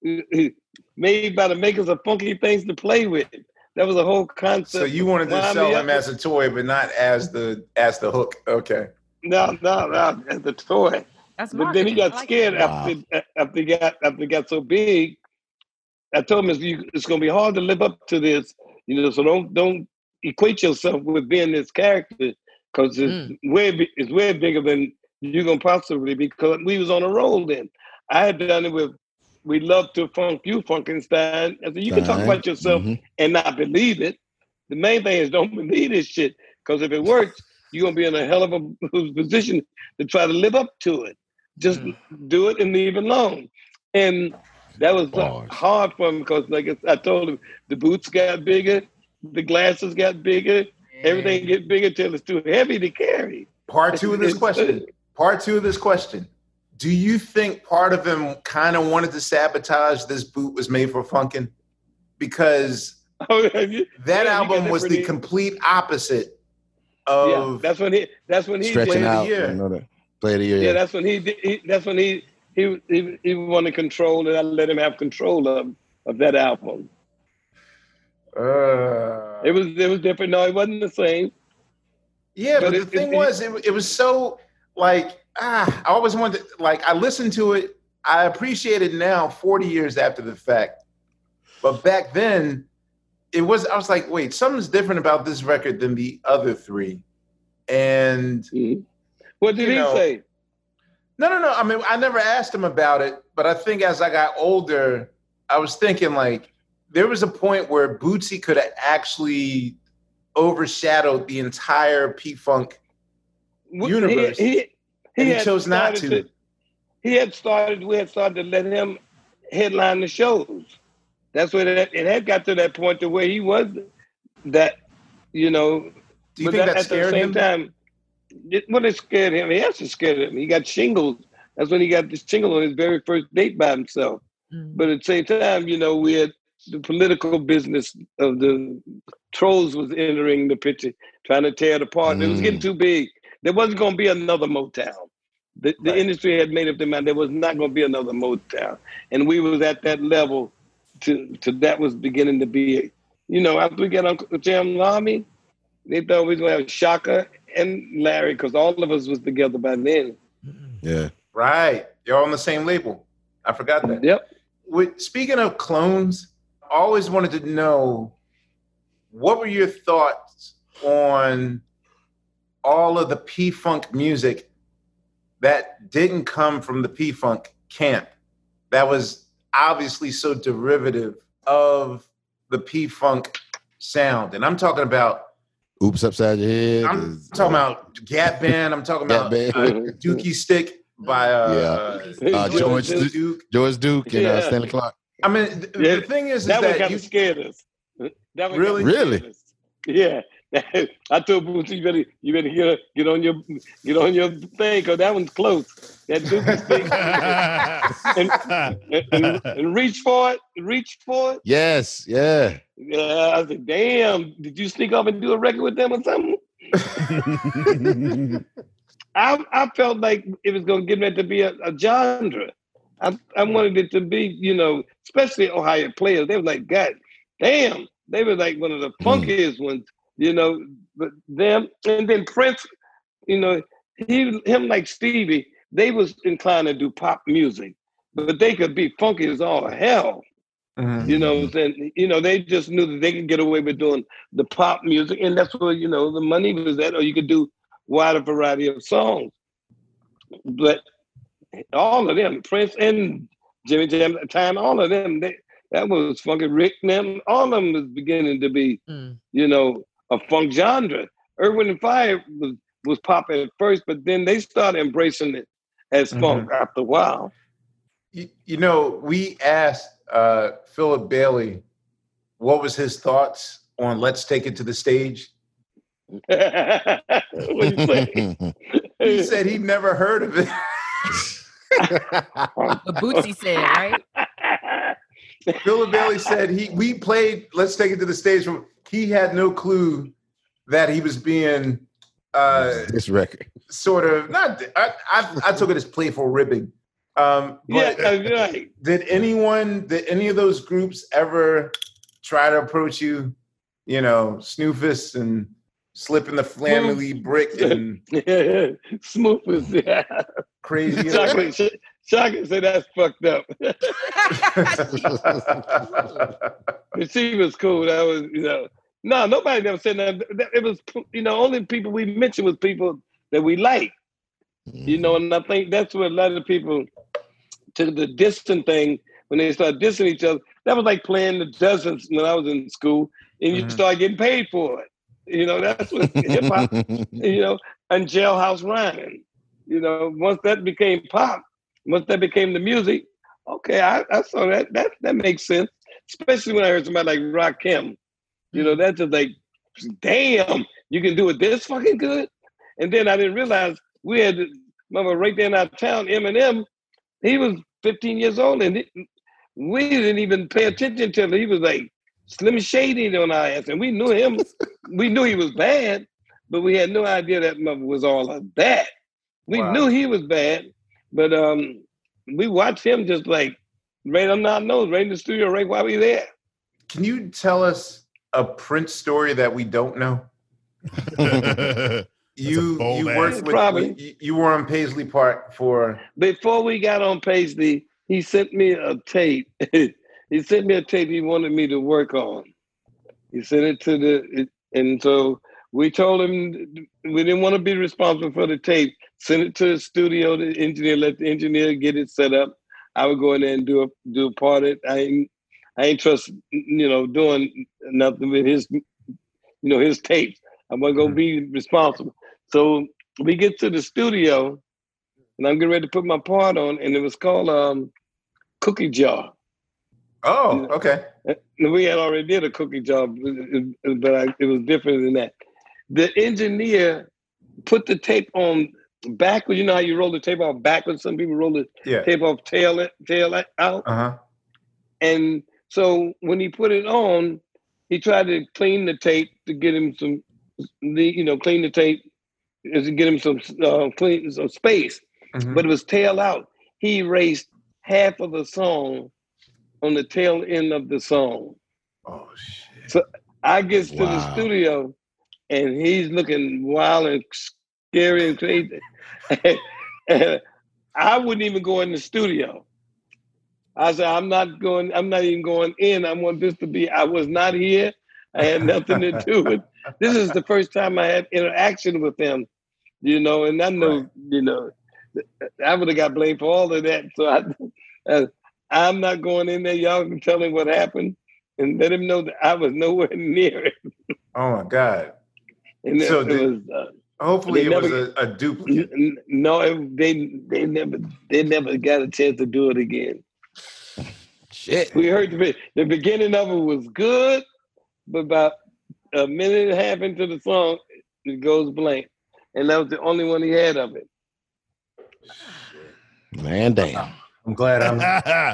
He, he, he made by the makers of Funky Things to Play With. That was a whole concept. So you wanted to sell him as a toy, but not as the as the hook. Okay. No, no, no, as the toy. That's but then he got like scared it. after wow. after he got after he got so big. I told him it's, it's going to be hard to live up to this, you know. So don't don't equate yourself with being this character because it's mm. way it's way bigger than you're going to possibly be. Because we was on a roll then. I had done it with. We love to funk you, Funkenstein. I said, you can talk about yourself mm-hmm. and not believe it. The main thing is don't believe this shit, because if it works, you're going to be in a hell of a position to try to live up to it. Just mm. do it and leave it alone. And that was Bars. hard for him, because like I told him, the boots got bigger, the glasses got bigger, mm. everything get bigger till it's too heavy to carry. Part two of this it's, question. Part two of this question. Do you think part of him kind of wanted to sabotage this boot was made for funkin'? Because oh, you, that yeah, album was the complete opposite of yeah, that's when he that's when he stretching out. Play the year. Yeah, that's when he did. He, that's when he he he, he wanted control, and I let him have control of, of that album. Uh, it was it was different. No, it wasn't the same. Yeah, but, but the it, thing it, was, it, it was so like. Ah, I always wanted to, like, I listened to it. I appreciate it now, forty years after the fact. But back then, it was, I was like, wait, something's different about this record than the other three. And mm-hmm. what did he know, say? No, no, no. I mean, I never asked him about it. But I think as I got older, I was thinking, like, there was a point where Bootsy could have actually overshadowed the entire P-Funk universe. He, he, He, he chose not to. to. He had started, we had started to let him headline the shows. That's where that, it had got to that point to where he was that, you know. Do you think that, that scared him? At the same time, it, well, it scared him. It actually scared him. He got shingles. That's when he got this shingle on his very first date by himself. Mm. But at the same time, you know, we had the political business of the trolls was entering the picture, trying to tear it apart. Mm. It was getting too big. There wasn't going to be another Motown. The, the right. industry had made up their mind. There was not going to be another Motown. And we was at that level to, to that was beginning to be you know, after we got Uncle Jam Lamy, they thought we was going to have Shaka and Larry, because all of us was together by then. Yeah. Right. You're on the same label. I forgot that. Yep. With, speaking of Clones, I always wanted to know, what were your thoughts on all of the P-Funk music that didn't come from the P-Funk camp, that was obviously so derivative of the P-Funk sound? And I'm talking about Oops Upside Your Head. I'm is, talking uh, about Gap Band. I'm talking about uh, Dookie Stick by uh, yeah. uh, George Duke. George Duke and yeah. uh, Stanley Clark. I mean, th- yeah. the thing is, is that, that one kind of scared us. That one really, really, us. yeah. I told Bootsy, you better, you better get, get on your, get on your thing, cause that one's close. That Dookie Stick, and, and, and reach for it, reach for it. Yes, yeah. Yeah, I said, damn, did you sneak off and do a record with them or something? I I felt like it was going to get meant to be a, a genre. I, I wanted it to be, you know, especially Ohio players. They were like, God damn, they were like one of the funkiest mm. ones, you know. But them, and then Prince, you know, he him like Stevie, they was inclined to do pop music, but they could be funky as all hell. Mm-hmm. You know, and you know, they just knew that they could get away with doing the pop music, and that's where, you know, the money was at. Or you could do wider variety of songs. But all of them, Prince and Jimmy Jam at the time, all of them, they, that was funky. Rick and them, all of them was beginning to be, mm. you know, a funk genre. Earth, Wind and Fire was, was popping at first, but then they started embracing it as mm-hmm. funk after a while. You, you know, we asked Uh, Philip Bailey, what was his thoughts on "Let's Take It to the Stage"? What you say? He said he'd never heard of it. But Bootsy said, right? Philip Bailey said he we played "Let's Take It to the Stage." From he had no clue that he was being uh, this record sort of not. I, I, I took it as playful ribbing. Um, but yeah, right. Did anyone, did any of those groups ever try to approach you, you know, Snoofus and Slip in the Flamily Brick and Snoofus, yeah. Crazy. Chocolate, sh- Chocolate said that's fucked up. But she was cool. That was, you know, no, nobody ever said that. It was, you know, only people we mentioned was people that we liked. You know, and I think that's where a lot of people took the dissing thing when they started dissing each other. That was like playing the dozens when I was in school, and you mm-hmm. start getting paid for it. You know, that's what hip hop, you know, and jailhouse rhyming. You know, once that became pop, once that became the music, okay, I, I saw that. That that makes sense. Especially when I heard somebody like Rakim. You know, that's just like, damn, you can do it this fucking good. And then I didn't realize. We had, remember, right there in our town, Eminem, he was fifteen years old, and he, we didn't even pay attention to him. He was like Slim Shady on our ass, and we knew him. We knew he was bad, but we had no idea that mother was all of that. We wow. knew he was bad, but um, we watched him just like right on our nose, right in the studio, right while we were there. Can you tell us a Prince story that we don't know? You you worked with, you, you were on Paisley Park for... Before we got on Paisley, he sent me a tape. He sent me a tape he wanted me to work on. He sent it to the... And so we told him we didn't want to be responsible for the tape. Send it to the studio, the engineer, let the engineer get it set up. I would go in there and do a, do a part of it. I ain't, I ain't trust, you know, doing nothing with his, you know, his tapes. I'm going to go be responsible. So we get to the studio, and I'm getting ready to put my part on, and it was called um, Cookie Jar. Oh, okay. We had already did a Cookie Jar, but I, it was different than that. The engineer put the tape on backwards. You know how you roll the tape off backwards? Some people roll the yeah. tape off tail, tail out. Uh-huh. And so when he put it on, he tried to clean the tape to get him some... The, you know, clean the tape is to get him some uh, clean some space, mm-hmm. but it was tail out. He erased half of the song on the tail end of the song. Oh shit! So I gets wow. to the studio, and he's looking wild and scary and crazy. and, and I wouldn't even go in the studio. I said, I'm not going, I'm not even going in. I want this to be, I was not here. I had nothing to do with. This is the first time I had interaction with him, you know, and I know, right. you know, I would have got blamed for all of that. So I, I, I'm not going in there. Y'all can tell him what happened and let him know that I was nowhere near it. Oh my God. And so they, was, uh, hopefully it never, was a, a duplicate. N- no, it, they, they never, they never got a chance to do it again. Shit. We heard the, the beginning of it was good, but about a minute and a half into the song, it goes blank. And that was the only one he had of it. Man, damn. I'm glad I'm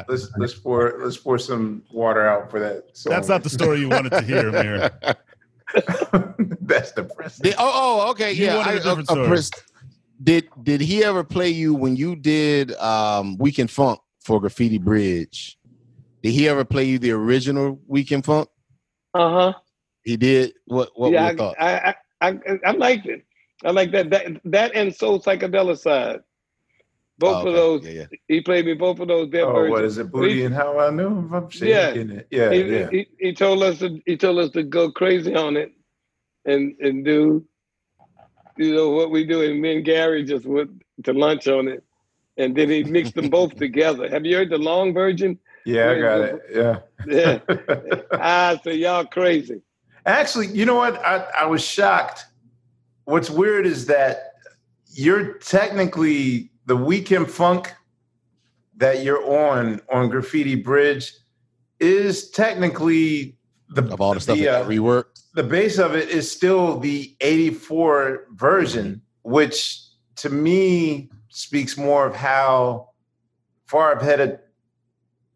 let's let's pour let's pour some water out for that song. That's not the story you wanted to hear, Amir. That's depressing. Did, oh, oh, okay. You yeah. I, a different story. Oppressed. Did did he ever play you when you did um, Weekend Funk for Graffiti Bridge? Did he ever play you the original Weekend Funk? Uh-huh. He did. What what yeah, we thought? I, I I I liked it. I like that that that and Soul Psychedelic Side. Both oh, okay. of those, yeah, yeah. he played me both of those. Their oh, versions. What is it, Booty he, and How I Knew? If I'm shaking yeah, it. yeah, he, yeah. He, he told us to he told us to go crazy on it, and and do, you know what we do. And me and Gary just went to lunch on it, and then he mixed them both together. Have you heard the long version? Yeah, I got it. Yeah, yeah. I said y'all crazy. Actually, you know what? I I was shocked. What's weird is that you're technically the Weekend Funk that you're on on Graffiti Bridge is technically the of all the stuff the, uh, that reworked. The base of it is still the eighty-four version, mm-hmm. which to me speaks more of how far ahead of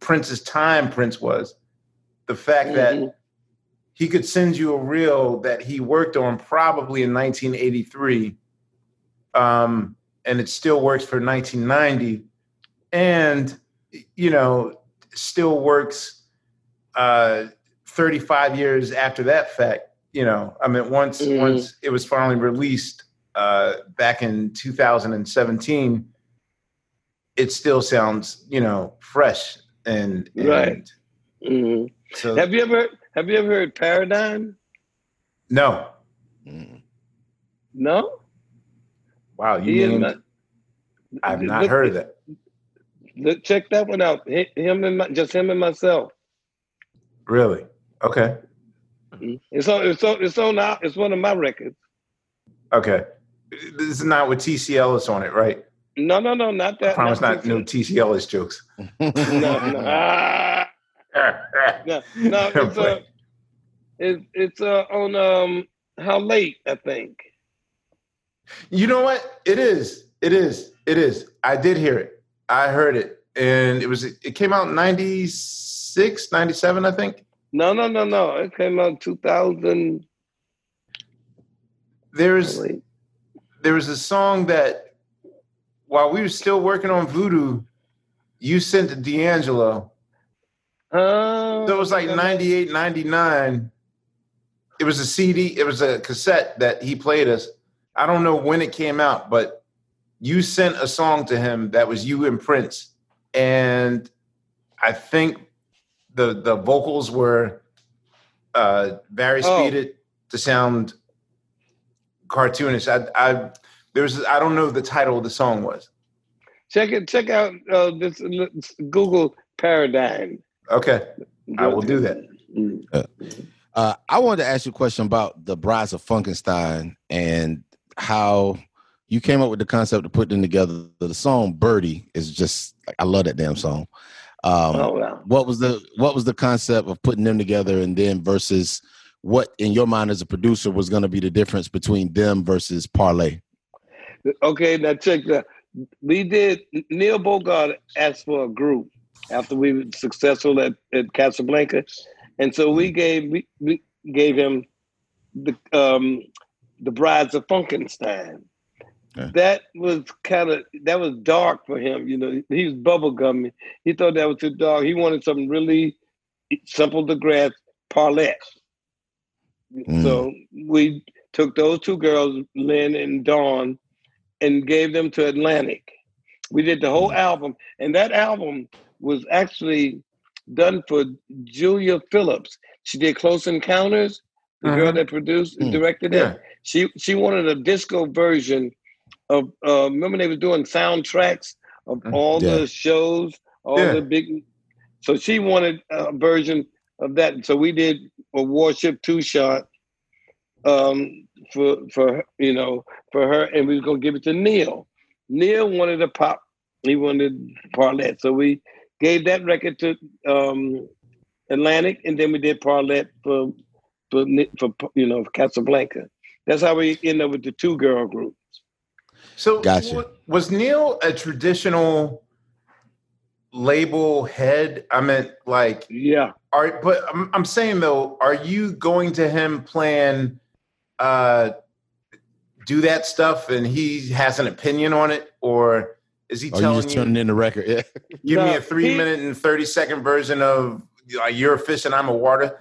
Prince's time Prince was. The fact mm-hmm. that he could send you a reel that he worked on probably in nineteen eighty-three. Um, and it still works for nineteen ninety and, you know, still works uh, thirty-five years after that fact. You know, I mean, once mm-hmm. once it was finally released uh, back in two thousand seventeen, it still sounds, you know, fresh. And, and right. Mm-hmm. So, have you ever have you ever heard Paradigm? No. Mm. No? Wow, you named, not, I've not look, heard of that. Look, check that one out. Him and my, just him and myself. Really? Okay. Mm-hmm. It's on. It's on. It's on. Our, it's one of my records. Okay. This is not with T C L is on it, right? No, no, no, not that. I promise not, not no T C L is jokes. no, no. Ah, no, no. It's uh, it, it's uh, on um, How Late, I think. You know what? It is. It is. It is. I did hear it. I heard it. And it was it came out in ninety-six, ninety-seven, I think. No, no, no, no. It came out in two thousand. There's there was a song that while we were still working on Voodoo, you sent to D'Angelo. Oh. So it was like ninety-eight, ninety-nine. It was a C D, it was a cassette that he played us. I don't know when it came out, but you sent a song to him that was you and Prince. And I think the the vocals were uh, very oh. speeded to sound cartoonish. I, I there's I don't know what the title of the song was. Check it. Check out uh, this Google Paradigm. Okay, I will do that. Uh, I wanted to ask you a question about the Brides of Funkenstein and how you came up with the concept of putting together the song Birdie. Is just like, I love that damn song. Um, oh, wow. What was the what was the concept of putting them together, and then versus what in your mind as a producer was going to be the difference between them versus Parlay? Okay, now check that. We did Neil Bogart asked for a group after we were successful at, at Casablanca, and so we gave we, we gave him the. Um, The Brides of Funkenstein. Okay. That was kind of, that was dark for him. You know, he was bubblegummy. He thought that was too dark. He wanted something really simple to grasp, parlay. Mm. So we took those two girls, Lynn and Dawn, and gave them to Atlantic. We did the whole album, and that album was actually done for Julia Phillips. She did Close Encounters, the uh-huh. girl that produced and directed yeah. it. She she wanted a disco version of, uh, remember they were doing soundtracks of all yeah. the shows, all yeah. the big, so she wanted a version of that. So we did a Warship two-shot um, for, for you know, for her, and we was going to give it to Neil. Neil wanted a pop. He wanted Parlette. So we gave that record to um, Atlantic, and then we did Parlette for, for, for you know, Casablanca. That's how we end up with the two girl groups. So gotcha. Was Neil a traditional label head? I meant like, yeah. Are, but I'm, I'm saying though, are you going to him playing, uh, do that stuff and he has an opinion on it, or is he oh, telling you? Just you, turning in the record. Yeah. Give no, me a three he, minute and thirty second version of uh, You're a Fish and I'm a Water.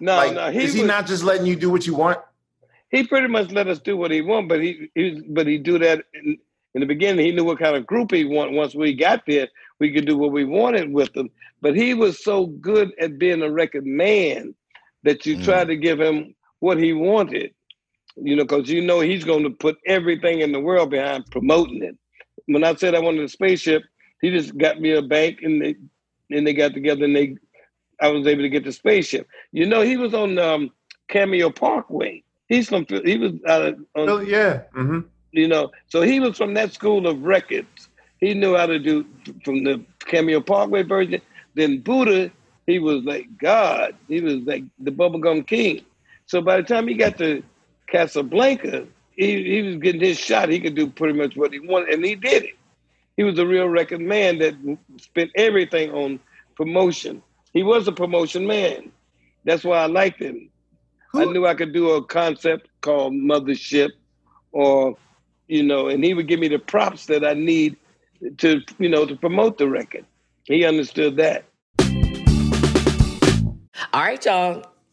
No, like, no. He is he was, not just letting you do what you want? He pretty much let us do what he want, but he, he but he do that in, in the beginning. He knew what kind of group he wanted. Once we got there, we could do what we wanted with them. But he was so good at being a record man that you mm. tried to give him what he wanted. You know, because you know he's going to put everything in the world behind promoting it. When I said I wanted a spaceship, he just got me a bank, and they and they got together, and they I was able to get the spaceship. You know, he was on um, Cameo Parkway. He's from he was out of on, oh yeah, mm-hmm. you know. So he was from that school of records. He knew how to do from the Cameo Parkway version. Then Buddha, he was like God. He was like the bubblegum king. So by the time he got to Casablanca, he, he was getting his shot. He could do pretty much what he wanted, and he did it. He was a real record man that spent everything on promotion. He was a promotion man. That's why I liked him. Who? I knew I could do a concept called Mothership, or, you know, and he would give me the props that I need to, you know, to promote the record. He understood that. All right, y'all.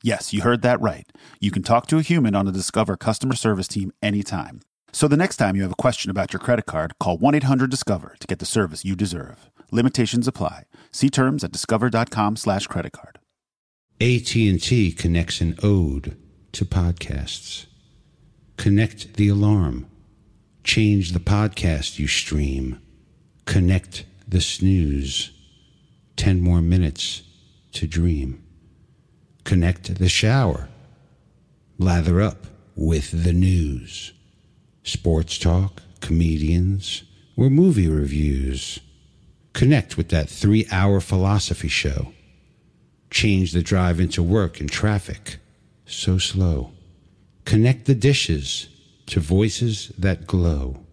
Yes, you heard that right. You can talk to a human on the Discover customer service team anytime. So the next time you have a question about your credit card, call one eight hundred discover to get the service you deserve. Limitations apply. See terms at discover.com slash credit card. A T and T connects an ode to podcasts. Connect the alarm. Change the podcast you stream. Connect the snooze. Ten more minutes to dream. Connect the shower. Lather up with the news. Sports talk, comedians, or movie reviews. Connect with that three-hour philosophy show. Change the drive into work and traffic. So slow. Connect the dishes to voices that glow.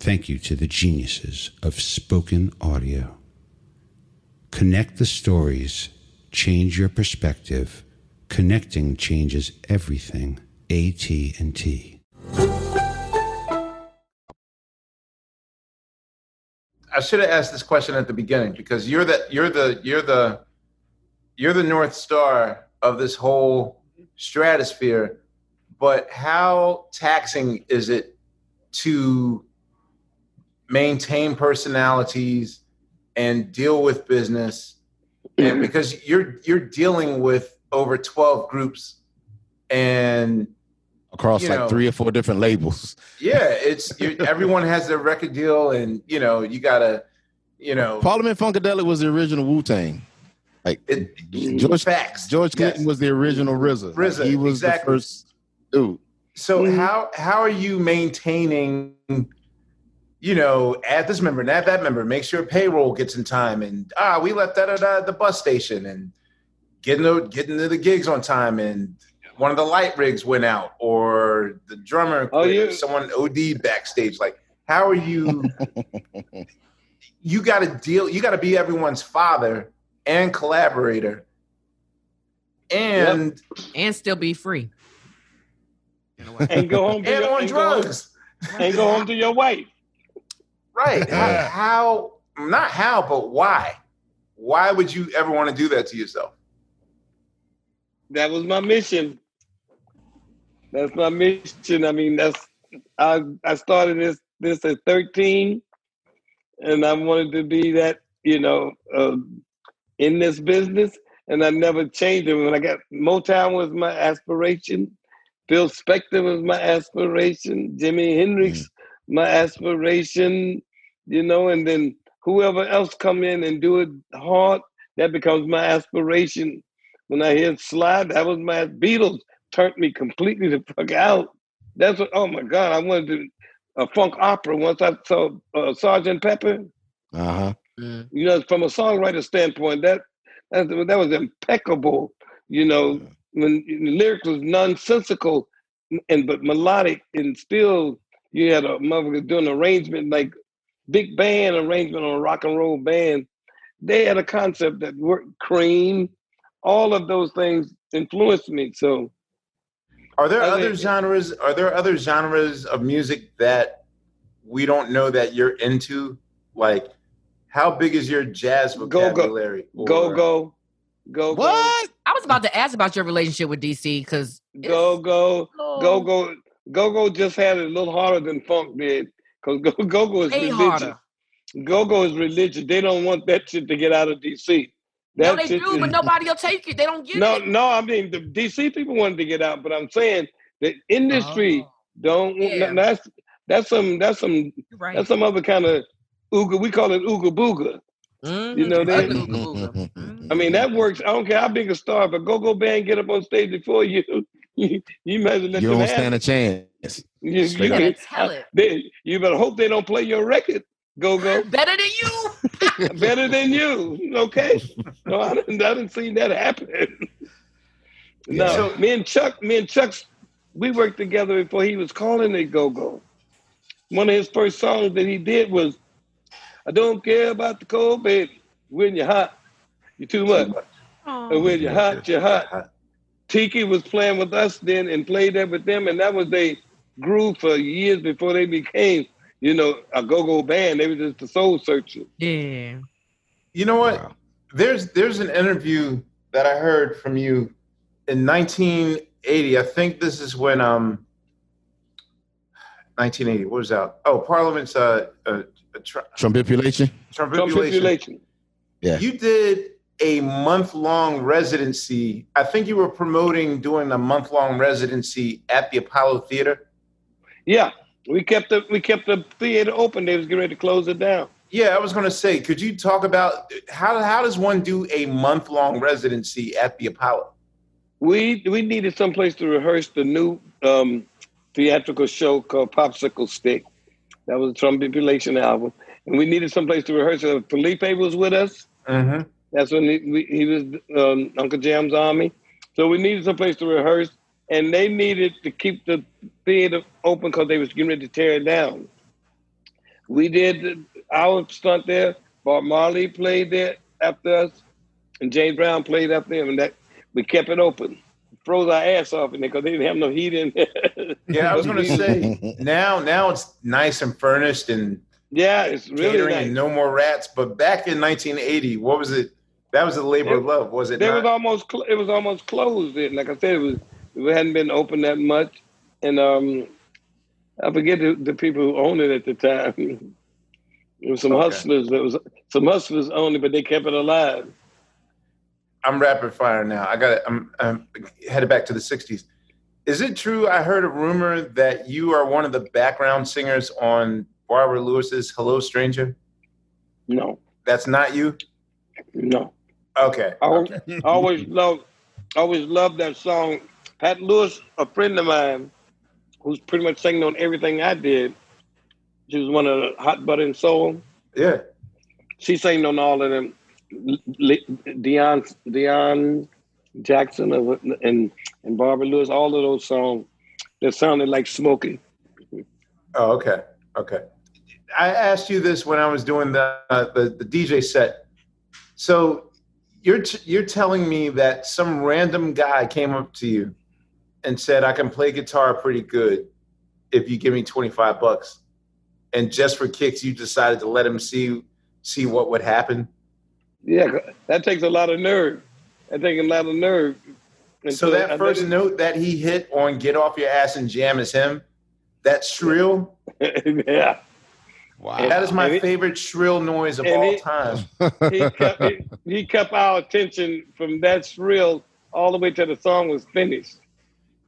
Thank you to the geniuses of spoken audio. Connect the stories. Change your perspective. Connecting changes everything. A T and T. I should have asked this question at the beginning, because you're the you're the you're the you're the North Star of this whole stratosphere. But how taxing is it to maintain personalities and deal with business? And because you're you're dealing with over twelve groups, and across like know, three or four different labels. Yeah, it's everyone has their record deal, and you know you gotta, you know. Parliament Funkadelic was the original Wu-Tang. Like it, George facts. George Clinton yes. was the original R Z A. R Z A, like, he was exactly. the first dude. So mm. how how are you maintaining? You know, add this member, and add that member. Make sure payroll gets in time, and ah, we left that at the bus station, and getting to, getting to the gigs on time, and one of the light rigs went out, or the drummer, oh, you- someone O D'd backstage. Like, how are you? You got to deal. You got to be everyone's father and collaborator, and yep. and still be free, and go home to and your, on and drugs, go home, and go home to your wife. Right. Yeah. How, how, not how, but why? Why would you ever want to do that to yourself? That was my mission. That's my mission. I mean, that's, I I started this this at thirteen, and I wanted to be that, you know, uh, in this business, and I never changed it. When I got, Motown was my aspiration. Phil Spector was my aspiration. Jimi Hendrix, my aspiration. You know, and then whoever else come in and do it hard, that becomes my aspiration. When I hear Sly, that was my Beatles turned me completely the fuck out. That's what, oh my God, I wanted to do a funk opera once I saw uh, Sergeant Pepper. Uh-huh. Yeah. You know, from a songwriter standpoint, that, that, that was impeccable. You know, yeah. when the lyrics was nonsensical, and but melodic, and still you had a motherfucker doing an arrangement like big band arrangement on a rock and roll band. They had a concept that worked. Cream, all of those things influenced me. So, are there I other think, genres? Are there other genres of music that we don't know that you're into? Like, how big is your jazz vocabulary? Go go go go go. What? Go. I was about to ask about your relationship with D C because go go go go. Go-Go just had it a little harder than funk did, because Go-Go is religious. Go-Go is religious. They don't want that shit to get out of D C. That no, they do, is, but nobody will take it. They don't get no, it. No, no, I mean, the D C people wanted to get out, but I'm saying the industry oh. don't want yeah. no, that's that's some that's some right. that's some other kind of ooga. We call it ooga booga. Mm, you know that. I mean, that works. I don't care how big a star, but Go-Go band get up on stage before you. You, you, let you don't ask. stand a chance. You, you better tell it. They, you better hope they don't play your record. Go go. Better than you. Better than you. Okay. No, I didn't. I didn't see that happen. No, yeah. so, me and Chuck. Me and Chuck. We worked together before he was calling it Go Go. One of his first songs that he did was, "I don't care about the cold, baby. When you're hot, you're too much. And when you're hot, you're hot." Tiki was playing with us then and played that with them, and that was their groove for years before they became, you know, a go-go band. They were just the soul searchers. Yeah. You know what? Wow. There's there's an interview that I heard from you in nineteen eighty. I think this is when um nineteen eighty. What was that? Oh, Parliament's uh, uh, uh tr- Trumpipulation. Trumpipulation. Trumpipulation. Yeah. You did a month-long residency. I think you were promoting doing a month-long residency at the Apollo Theater. Yeah, we kept the we kept the theater open. They was getting ready to close it down. Yeah, I was going to say, could you talk about how how does one do a month-long residency at the Apollo? We we needed someplace to rehearse the new um, theatrical show called Popsicle Stick. That was a Trumpipulation album, and we needed someplace to rehearse it. Felipe was with us. Mm-hmm. That's when he, we, he was um, Uncle Jam's Army. So we needed some place to rehearse, and they needed to keep the theater open because they was getting ready to tear it down. We did our stunt there. Bob Marley played there after us, and James Brown played after him, and that we kept it open. Froze our ass off in there because they didn't have no heat in there. Yeah, I was going to say, now now it's nice and furnished and yeah, it's really nice. And no more rats. But back in nineteen eighty, what was it? That was a labor it, of love, was it? They not? was almost cl- it was almost closed. Then, like I said, it was it hadn't been open that much, and um, I forget the, the people who owned it at the time. It was some okay. hustlers. There was some hustlers owned it, but they kept it alive. I'm rapid fire now. I got I'm, I'm headed back to the sixties. Is it true? I heard a rumor that you are one of the background singers on Barbara Lewis's Hello, Stranger? No. That's not you? No. Okay. I always, okay. always love always love that song. Pat Lewis, a friend of mine, who's pretty much singing on everything I did. She was one of the Hot Butter and Soul. Yeah. She sang on all of them. Deion, Deion Jackson and, and Barbara Lewis, all of those songs that sounded like Smokey. Oh, okay. Okay. I asked you this when I was doing the uh, the, the D J set. So you're t- you're telling me that some random guy came up to you and said, I can play guitar pretty good if you give me twenty-five bucks. And just for kicks, you decided to let him see see what would happen? Yeah, that takes a lot of nerve. That takes a lot of nerve. And so, so that I first note that he hit on Get Off Your Ass and Jam is him, that shrill? Yeah. Wow. And that is my and favorite it, shrill noise of all it, time. He kept, he, he kept our attention from that shrill all the way till the song was finished.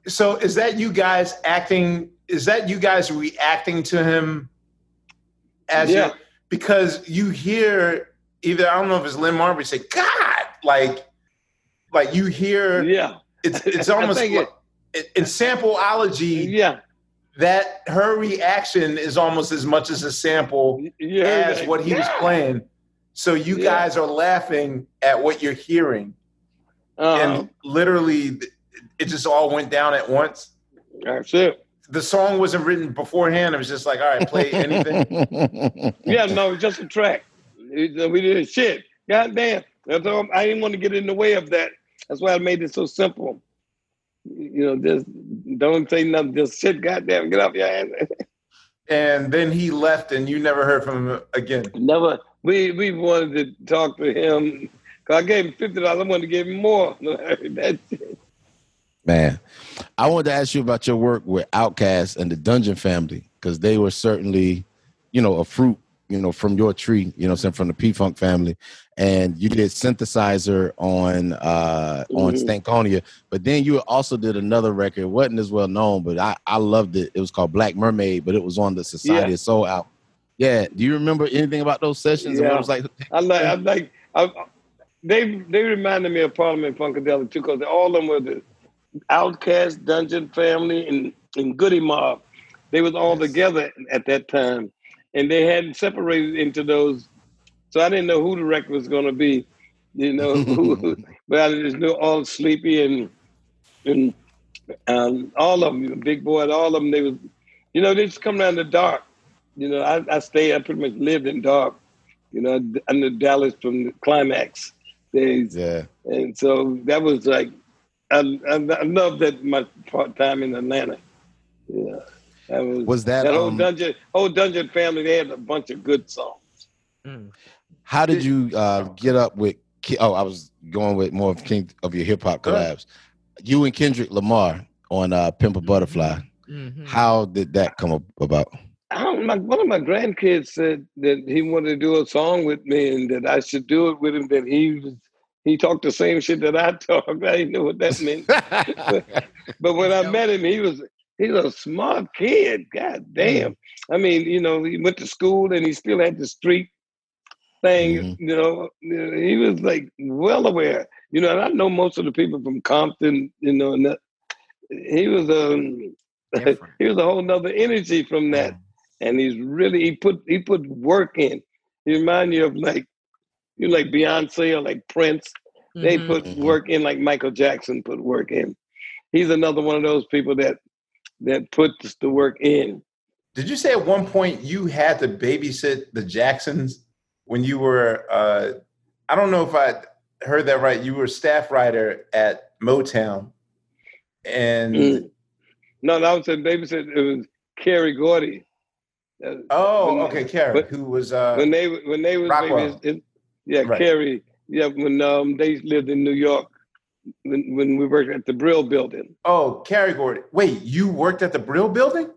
So is that you guys acting, is that you guys reacting to him? As yeah. You, because you hear either, I don't know if it's Lynn Marbury say, God, like, like you hear, yeah. it's it's almost like, it, it, in sampleology, yeah. that her reaction is almost as much as a sample yeah, as yeah. what he yeah. was playing. So you yeah. guys are laughing at what you're hearing. Uh-huh. And literally, it just all went down at once. That's it. The song wasn't written beforehand. It was just like, all right, play anything. Yeah, no, it was just a track. It, we did shit. God damn. That's all, I didn't want to get in the way of that. That's why I made it so simple. You know, just don't say nothing. Just sit, goddamn, get off your ass. And then he left, and you never heard from him again. Never. We we wanted to talk to him. Cause I gave him fifty dollars. I wanted to give him more. That's it. Man, I wanted to ask you about your work with Outkast and the Dungeon Family, because they were certainly, you know, a fruit, you know, from your tree, you know, from the P-Funk family. And you did Synthesizer on uh, mm-hmm. on Stankonia. But then you also did another record. It wasn't as well known, but I, I loved it. It was called Black Mermaid, but it was on the Society yeah. of Soul album. Yeah. Do you remember anything about those sessions? Yeah. And what it was like? I like, I like, I, they, they reminded me of Parliament Funkadelic, too, because all of them were the Outkast, Dungeon Family, and, and Goody Mob. They was all yes. together at that time. And they hadn't separated into those, so I didn't know who the record was going to be, you know. Who, but I just knew all Sleepy and and um, all of them, Big Boy, and all of them. They was, you know, they just come down to dark. You know, I, I stayed, I pretty much lived in dark. You know, I knew Dallas from the Climax days, yeah. And so that was like, I I, I love that my part time in Atlanta, yeah. That was, was that, that old um, Dungeon old Dungeon Family? They had a bunch of good songs. How did you uh, get up with? Oh, I was going with more of King of your hip hop collabs. You and Kendrick Lamar on uh, "Pimp a Butterfly." Mm-hmm. How did that come about? I don't, my, one of my grandkids said that he wanted to do a song with me and that I should do it with him. That he was, he talked the same shit that I talked. I didn't know what that meant. but, but when I met him, he was. He's a smart kid, god damn. I mean, you know, he went to school and he still had the street thing, mm-hmm. you know. He was like well aware. You know, and I know most of the people from Compton, you know, and that, he was um, a he was a whole nother energy from that. Yeah. And he's really he put he put work in. He reminds you of like you know, like Beyonce or like Prince. Mm-hmm. They put work in like Michael Jackson put work in. He's another one of those people that that puts the work in. Did you say at one point you had to babysit the Jacksons when you were, uh, I don't know if I heard that right, you were a staff writer at Motown. And mm. No, that was a babysit, it was Carrie Gordy. Oh, when, okay, Carrie, but, who was uh, when they when they was Rockwell. Babies, it, yeah, right. Carrie, yeah, when um, they lived in New York. When, when we worked at the Brill Building. Oh, Carrie Gordon. Wait, you worked at the Brill Building?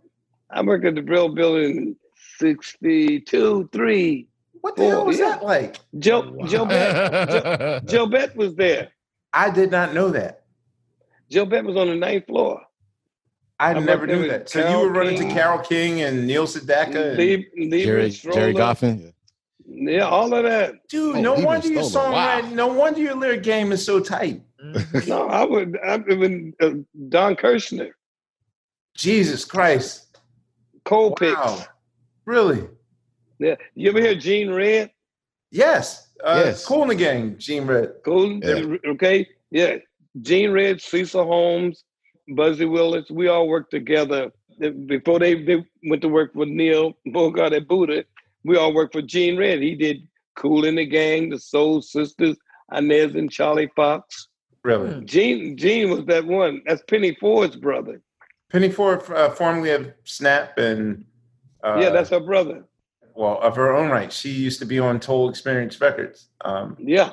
I worked at the Brill Building in sixty-two, three. What the four, hell was yeah. that like? Joe, wow. Joe, Joe Bett was there. I did not know that. Joe Bett was on the ninth floor. I, I never knew that. So Carole you were running King, to Carole King and Neil Sedaka, Le- and Le- Jerry, Jerry Goffin. Yeah, all of that. Dude, oh, no Lieber wonder your song, wow. ran, no wonder your lyric game is so tight. No, I would, I would uh, Don Kirshner. Jesus Christ. Cold wow. Picks. Really? Yeah. You ever hear Gene Red? Yes. Uh, yes. Cool in the Gang, Gene Red. Cool. Yeah. Okay. Yeah. Gene Red, Cecil Holmes, Buzzy Willis, we all worked together. Before they, they went to work with Neil Bogart at Buddha, we all worked for Gene Red. He did Cool in the Gang, the Soul Sisters, Inez and Charlie Fox. Really? Gene Gene was that one. That's Penny Ford's brother. Penny Ford, uh, formerly of Snap and... Uh, yeah, that's her brother. Well, of her own right. She used to be on Toll Experience Records. Um, yeah.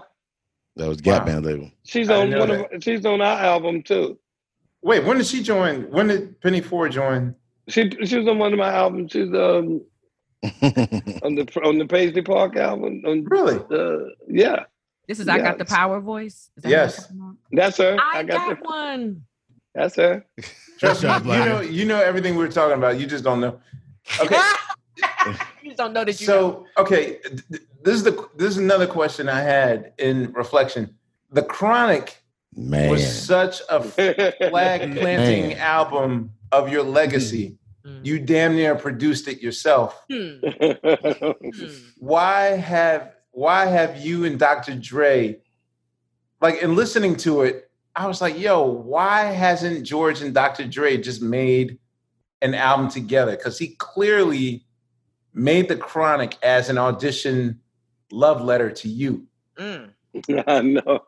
That was Gap wow. Band label. She's on one of, she's on our album, too. Wait, when did she join? When did Penny Ford join? She she was on one of my albums. She's um, on the on the Paisley Park album. On, really? Uh, yeah. This is yeah. I Got the Power voice? Is that yes. That's her. I, I got, got the, one. That's her. Trust me, you know, you know everything we were talking about. You just don't know. Okay. You just don't know that you So, know. okay, this is the this is another question I had in reflection. The Chronic Man. was such a flag-planting Man. album of your legacy. Mm. You damn near produced it yourself. Mm. Why have why have you and Doctor Dre, like in listening to it, I was like, yo, why hasn't George and Doctor Dre just made an album together? Because he clearly made The Chronic as an audition love letter to you. Mm. I know.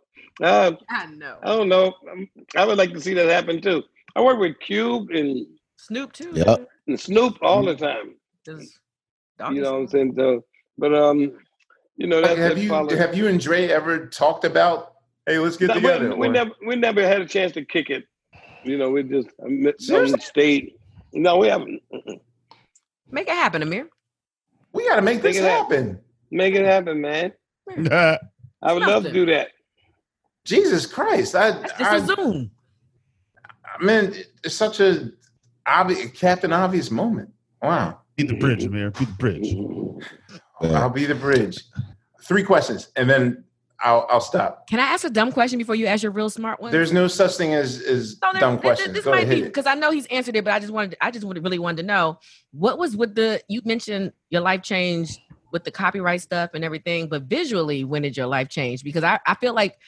Uh, I know. I don't know. I would like to see that happen too. I work with Cube and Snoop too. Yep. And Snoop all the time. You know what I'm saying? So, but um, you know, that's, have that's you followed. have you and Dre ever talked about? Hey, let's get no, together. We, we never we never had a chance to kick it. You know, we just on stage. No, we haven't. Make it happen, Amir. We gotta make, make this happen. happen. Make it happen, man. I would Nothing. love to do that. Jesus Christ! I, That's just I, a Zoom. I mean, it's such a obvious, Captain Obvious moment. Wow! Be the bridge, Amir. Be the bridge. I'll be the bridge. Three questions, and then I'll I'll stop. Can I ask a dumb question before you ask your real smart one? There's no such thing as as so there, dumb questions. This, this might be because I know he's answered it, but I just wanted I just wanted, really wanted to know what was with the you mentioned your life changed with the copyright stuff and everything, but visually, when did your life change? Because I I feel like.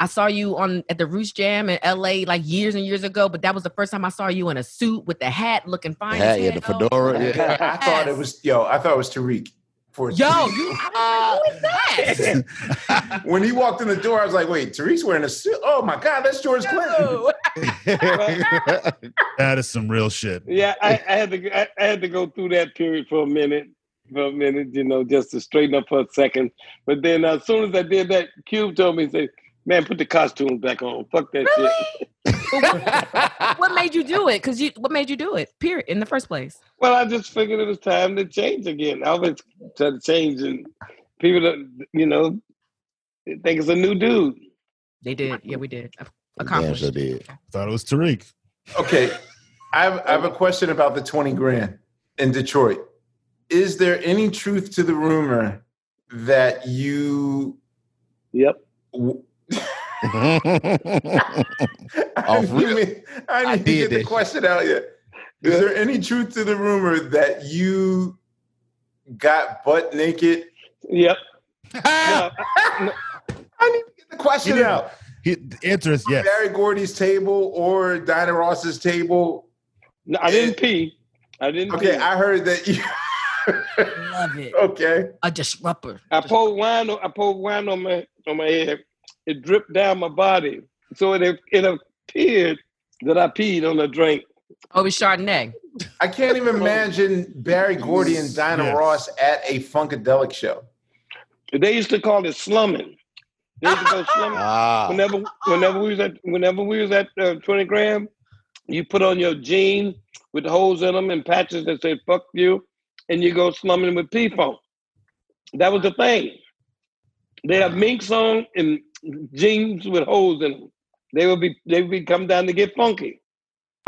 I saw you on at the Roots Jam in L A like years and years ago, but that was the first time I saw you in a suit with the hat, looking fine. The hat, yeah, the fedora. Yeah. Yes. I thought it was yo. I thought it was Tariq. For yo, you, I was like, who is that? When he walked in the door, I was like, wait, Tariq's wearing a suit. Oh my God, that's George Clinton. That is some real shit. Yeah, I, I had to. I, I had to go through that period for a minute. For a minute, you know, just to straighten up for a second. But then, as soon as I did that, Cube told me, say. Man, put the costume back on. Fuck that really? shit. what, what made you do it? Because you, what made you do it? Period. In the first place. Well, I just figured it was time to change again. I always try to change, and people, don't, you know, they think it's a new dude. They did. Yeah, we did. Accomplished. Yes, I did. Thought it was Tariq. Okay, I have, I have a question about the twenty grand in Detroit. Is there any truth to the rumor that you? Yep. W- I, mean, I need to get the question out yet. Is yeah. there any truth to the rumor that you got butt naked? Yep. I need to get the question out. He, the answer is yes. Barry Gordy's table or Dinah Ross's table? No, I didn't pee. I didn't. Okay, pee. I heard that you. Love it. Okay. A disruptor. I poured wine. I poured wine on my on my head. It dripped down my body. So it it appeared that I peed on a drink. Oh, it's Chardonnay. I can't even imagine Barry Gordy and Dinah yes. Ross at a Funkadelic show. They used to call it slumming. They used to go slumming. Ah. Whenever whenever we was at whenever we was at uh, twenty Gram, you put on your jeans with holes in them and patches that say fuck you, and you go slumming with P-Funk. That was the thing. They have minks on and jeans with holes in them. They would be they would be come down to get funky.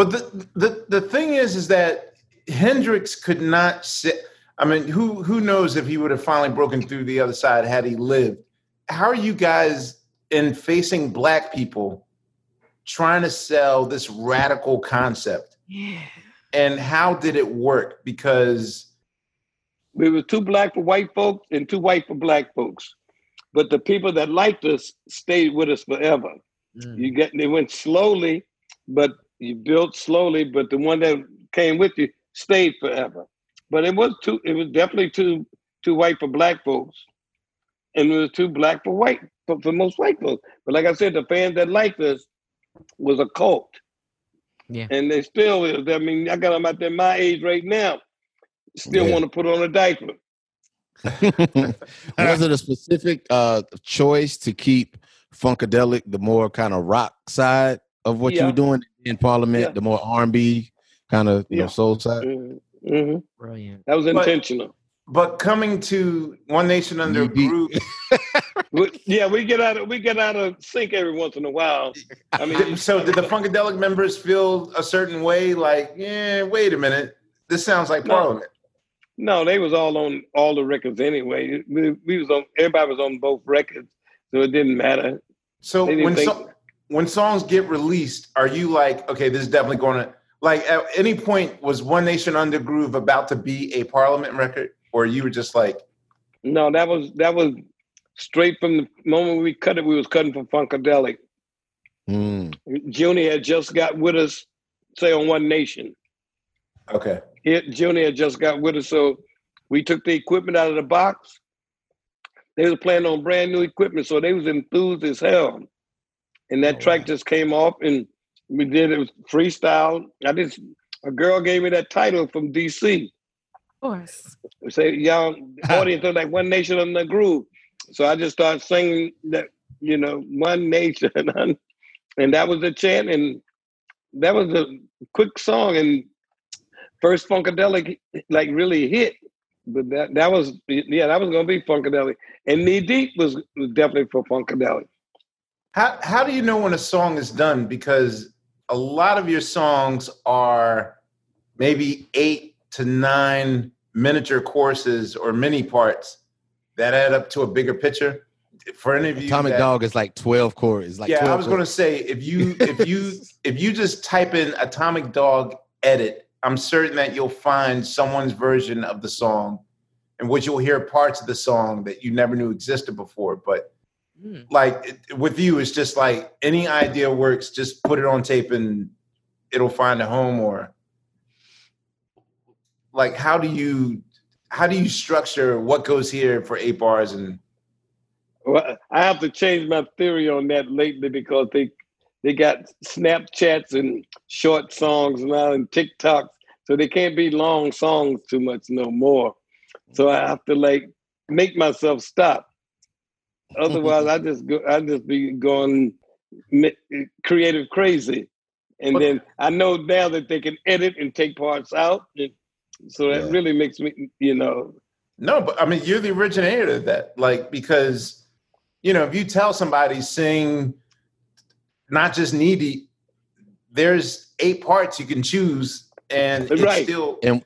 But the, the, the thing is, is that Hendrix could not sit. I mean, who who knows if he would have finally broken through the other side had he lived? How are you guys in facing black people trying to sell this radical concept? Yeah. And how did it work? Because we were too black for white folks and too white for black folks. But the people that liked us stayed with us forever. Mm. You get they went slowly, but you built slowly, but the one that came with you stayed forever. But it was too, it was definitely too too white for black folks. And it was too black for white, for, for most white folks. But like I said, the fans that liked us was a cult. Yeah. And they still is. I mean, I got them out there my age right now. Still yeah. want to put on a diaper. Was it a specific uh, choice to keep Funkadelic, the more kind of rock side of what yeah. you were doing in Parliament, yeah. the more R and B kind of you yeah. know, soul side? Mm-hmm. Mm-hmm. Brilliant. That was intentional. But, but coming to One Nation Under mm-hmm. Groove, we, yeah, we get out of we get out of sync every once in a while. I mean, so did the Funkadelic members feel a certain way? Like, yeah, wait a minute, this sounds like no. Parliament. No, they was all on all the records anyway. We, we was on everybody was on both records, so it didn't matter. So when think, so, when songs get released, are you like, okay, this is definitely going to like? At any point, was One Nation Under Groove about to be a Parliament record, or you were just like, no, that was that was straight from the moment we cut it. We was cutting for Funkadelic. Mm. Junior had just got with us, say on One Nation. Okay. It, Junior just got with us, so we took the equipment out of the box. They were playing on brand new equipment, so they was enthused as hell. And that oh, track wow. just came off, and we did it was freestyle. I just a girl gave me that title from D C. Of course. Say y'all audience are like One Nation on the Groove, so I just started singing that you know One Nation, and that was the chant, and that was a quick song and. First Funkadelic like really hit, but that that was yeah that was gonna be Funkadelic, and Knee Deep was, was definitely for Funkadelic. How how do you know when a song is done? Because a lot of your songs are maybe eight to nine miniature courses or mini parts that add up to a bigger picture. For any of you, Atomic that, Dog is like twelve chords. Like yeah, twelve I was chords. Gonna say if you if you if you just type in Atomic Dog edit. I'm certain that you'll find someone's version of the song in which you'll hear parts of the song that you never knew existed before. But mm. like it, with you, it's just like any idea works, just put it on tape and it'll find a home. Or like, how do you, how do you structure what goes here for eight bars? And well, I have to change my theory on that lately because they, They got Snapchats and short songs now and TikToks. So they can't be long songs too much no more. So I have to like make myself stop. Otherwise I just go, I just be going creative crazy. And but, then I know now that they can edit and take parts out. So that yeah. really makes me, you know. No, but I mean, you're the originator of that. Like, because, you know, if you tell somebody sing, not just Knee Deep, there's eight parts you can choose and right. it's still and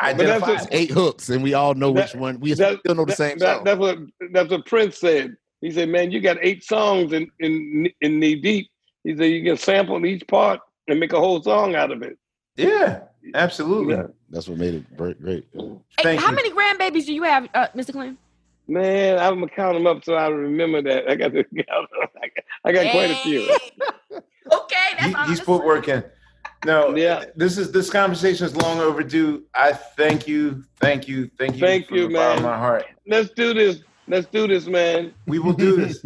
identified. What, eight hooks and we all know that, which one, we that, still know the that, same that, song. That's what, that's what Prince said. He said, man, you got eight songs in, in, in Knee Deep. He said, you can sample each part and make a whole song out of it. Yeah, absolutely. Yeah. That's what made it great. great. Hey, how you. many grandbabies do you have, uh, Mister Clinton? Man, I'm gonna count them up so I remember that. I got to count them. I got, I got hey. quite a few. Okay, that's he, all he's put work in. No, yeah, this is this conversation is long overdue. I thank you, thank you, thank you, thank from you, the man. Bottom of my heart. Let's do this. Let's do this, man. We will do this.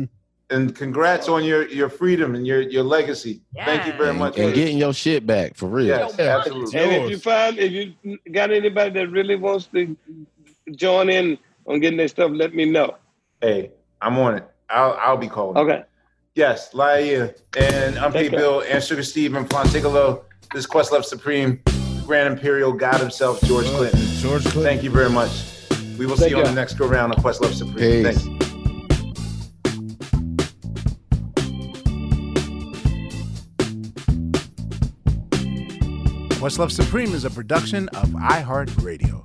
And congrats on your your freedom and your your legacy. Yeah. Thank you very much. And, and getting your shit back for real. Yes, yeah, absolutely. And if you find if you got anybody that really wants to join in. On getting their stuff, let me know. Hey, I'm on it. I'll I'll be calling. Okay. Yes, Laia and Unpaid Bill and Sugar Steve and Fontigolo. This is Questlove Supreme, Grand Imperial God himself, George Clinton. George Clinton. Thank you very much. We will Thank see you on the next go round of Questlove Supreme. Peace. Thank you. Much Love Supreme is a production of iHeartRadio.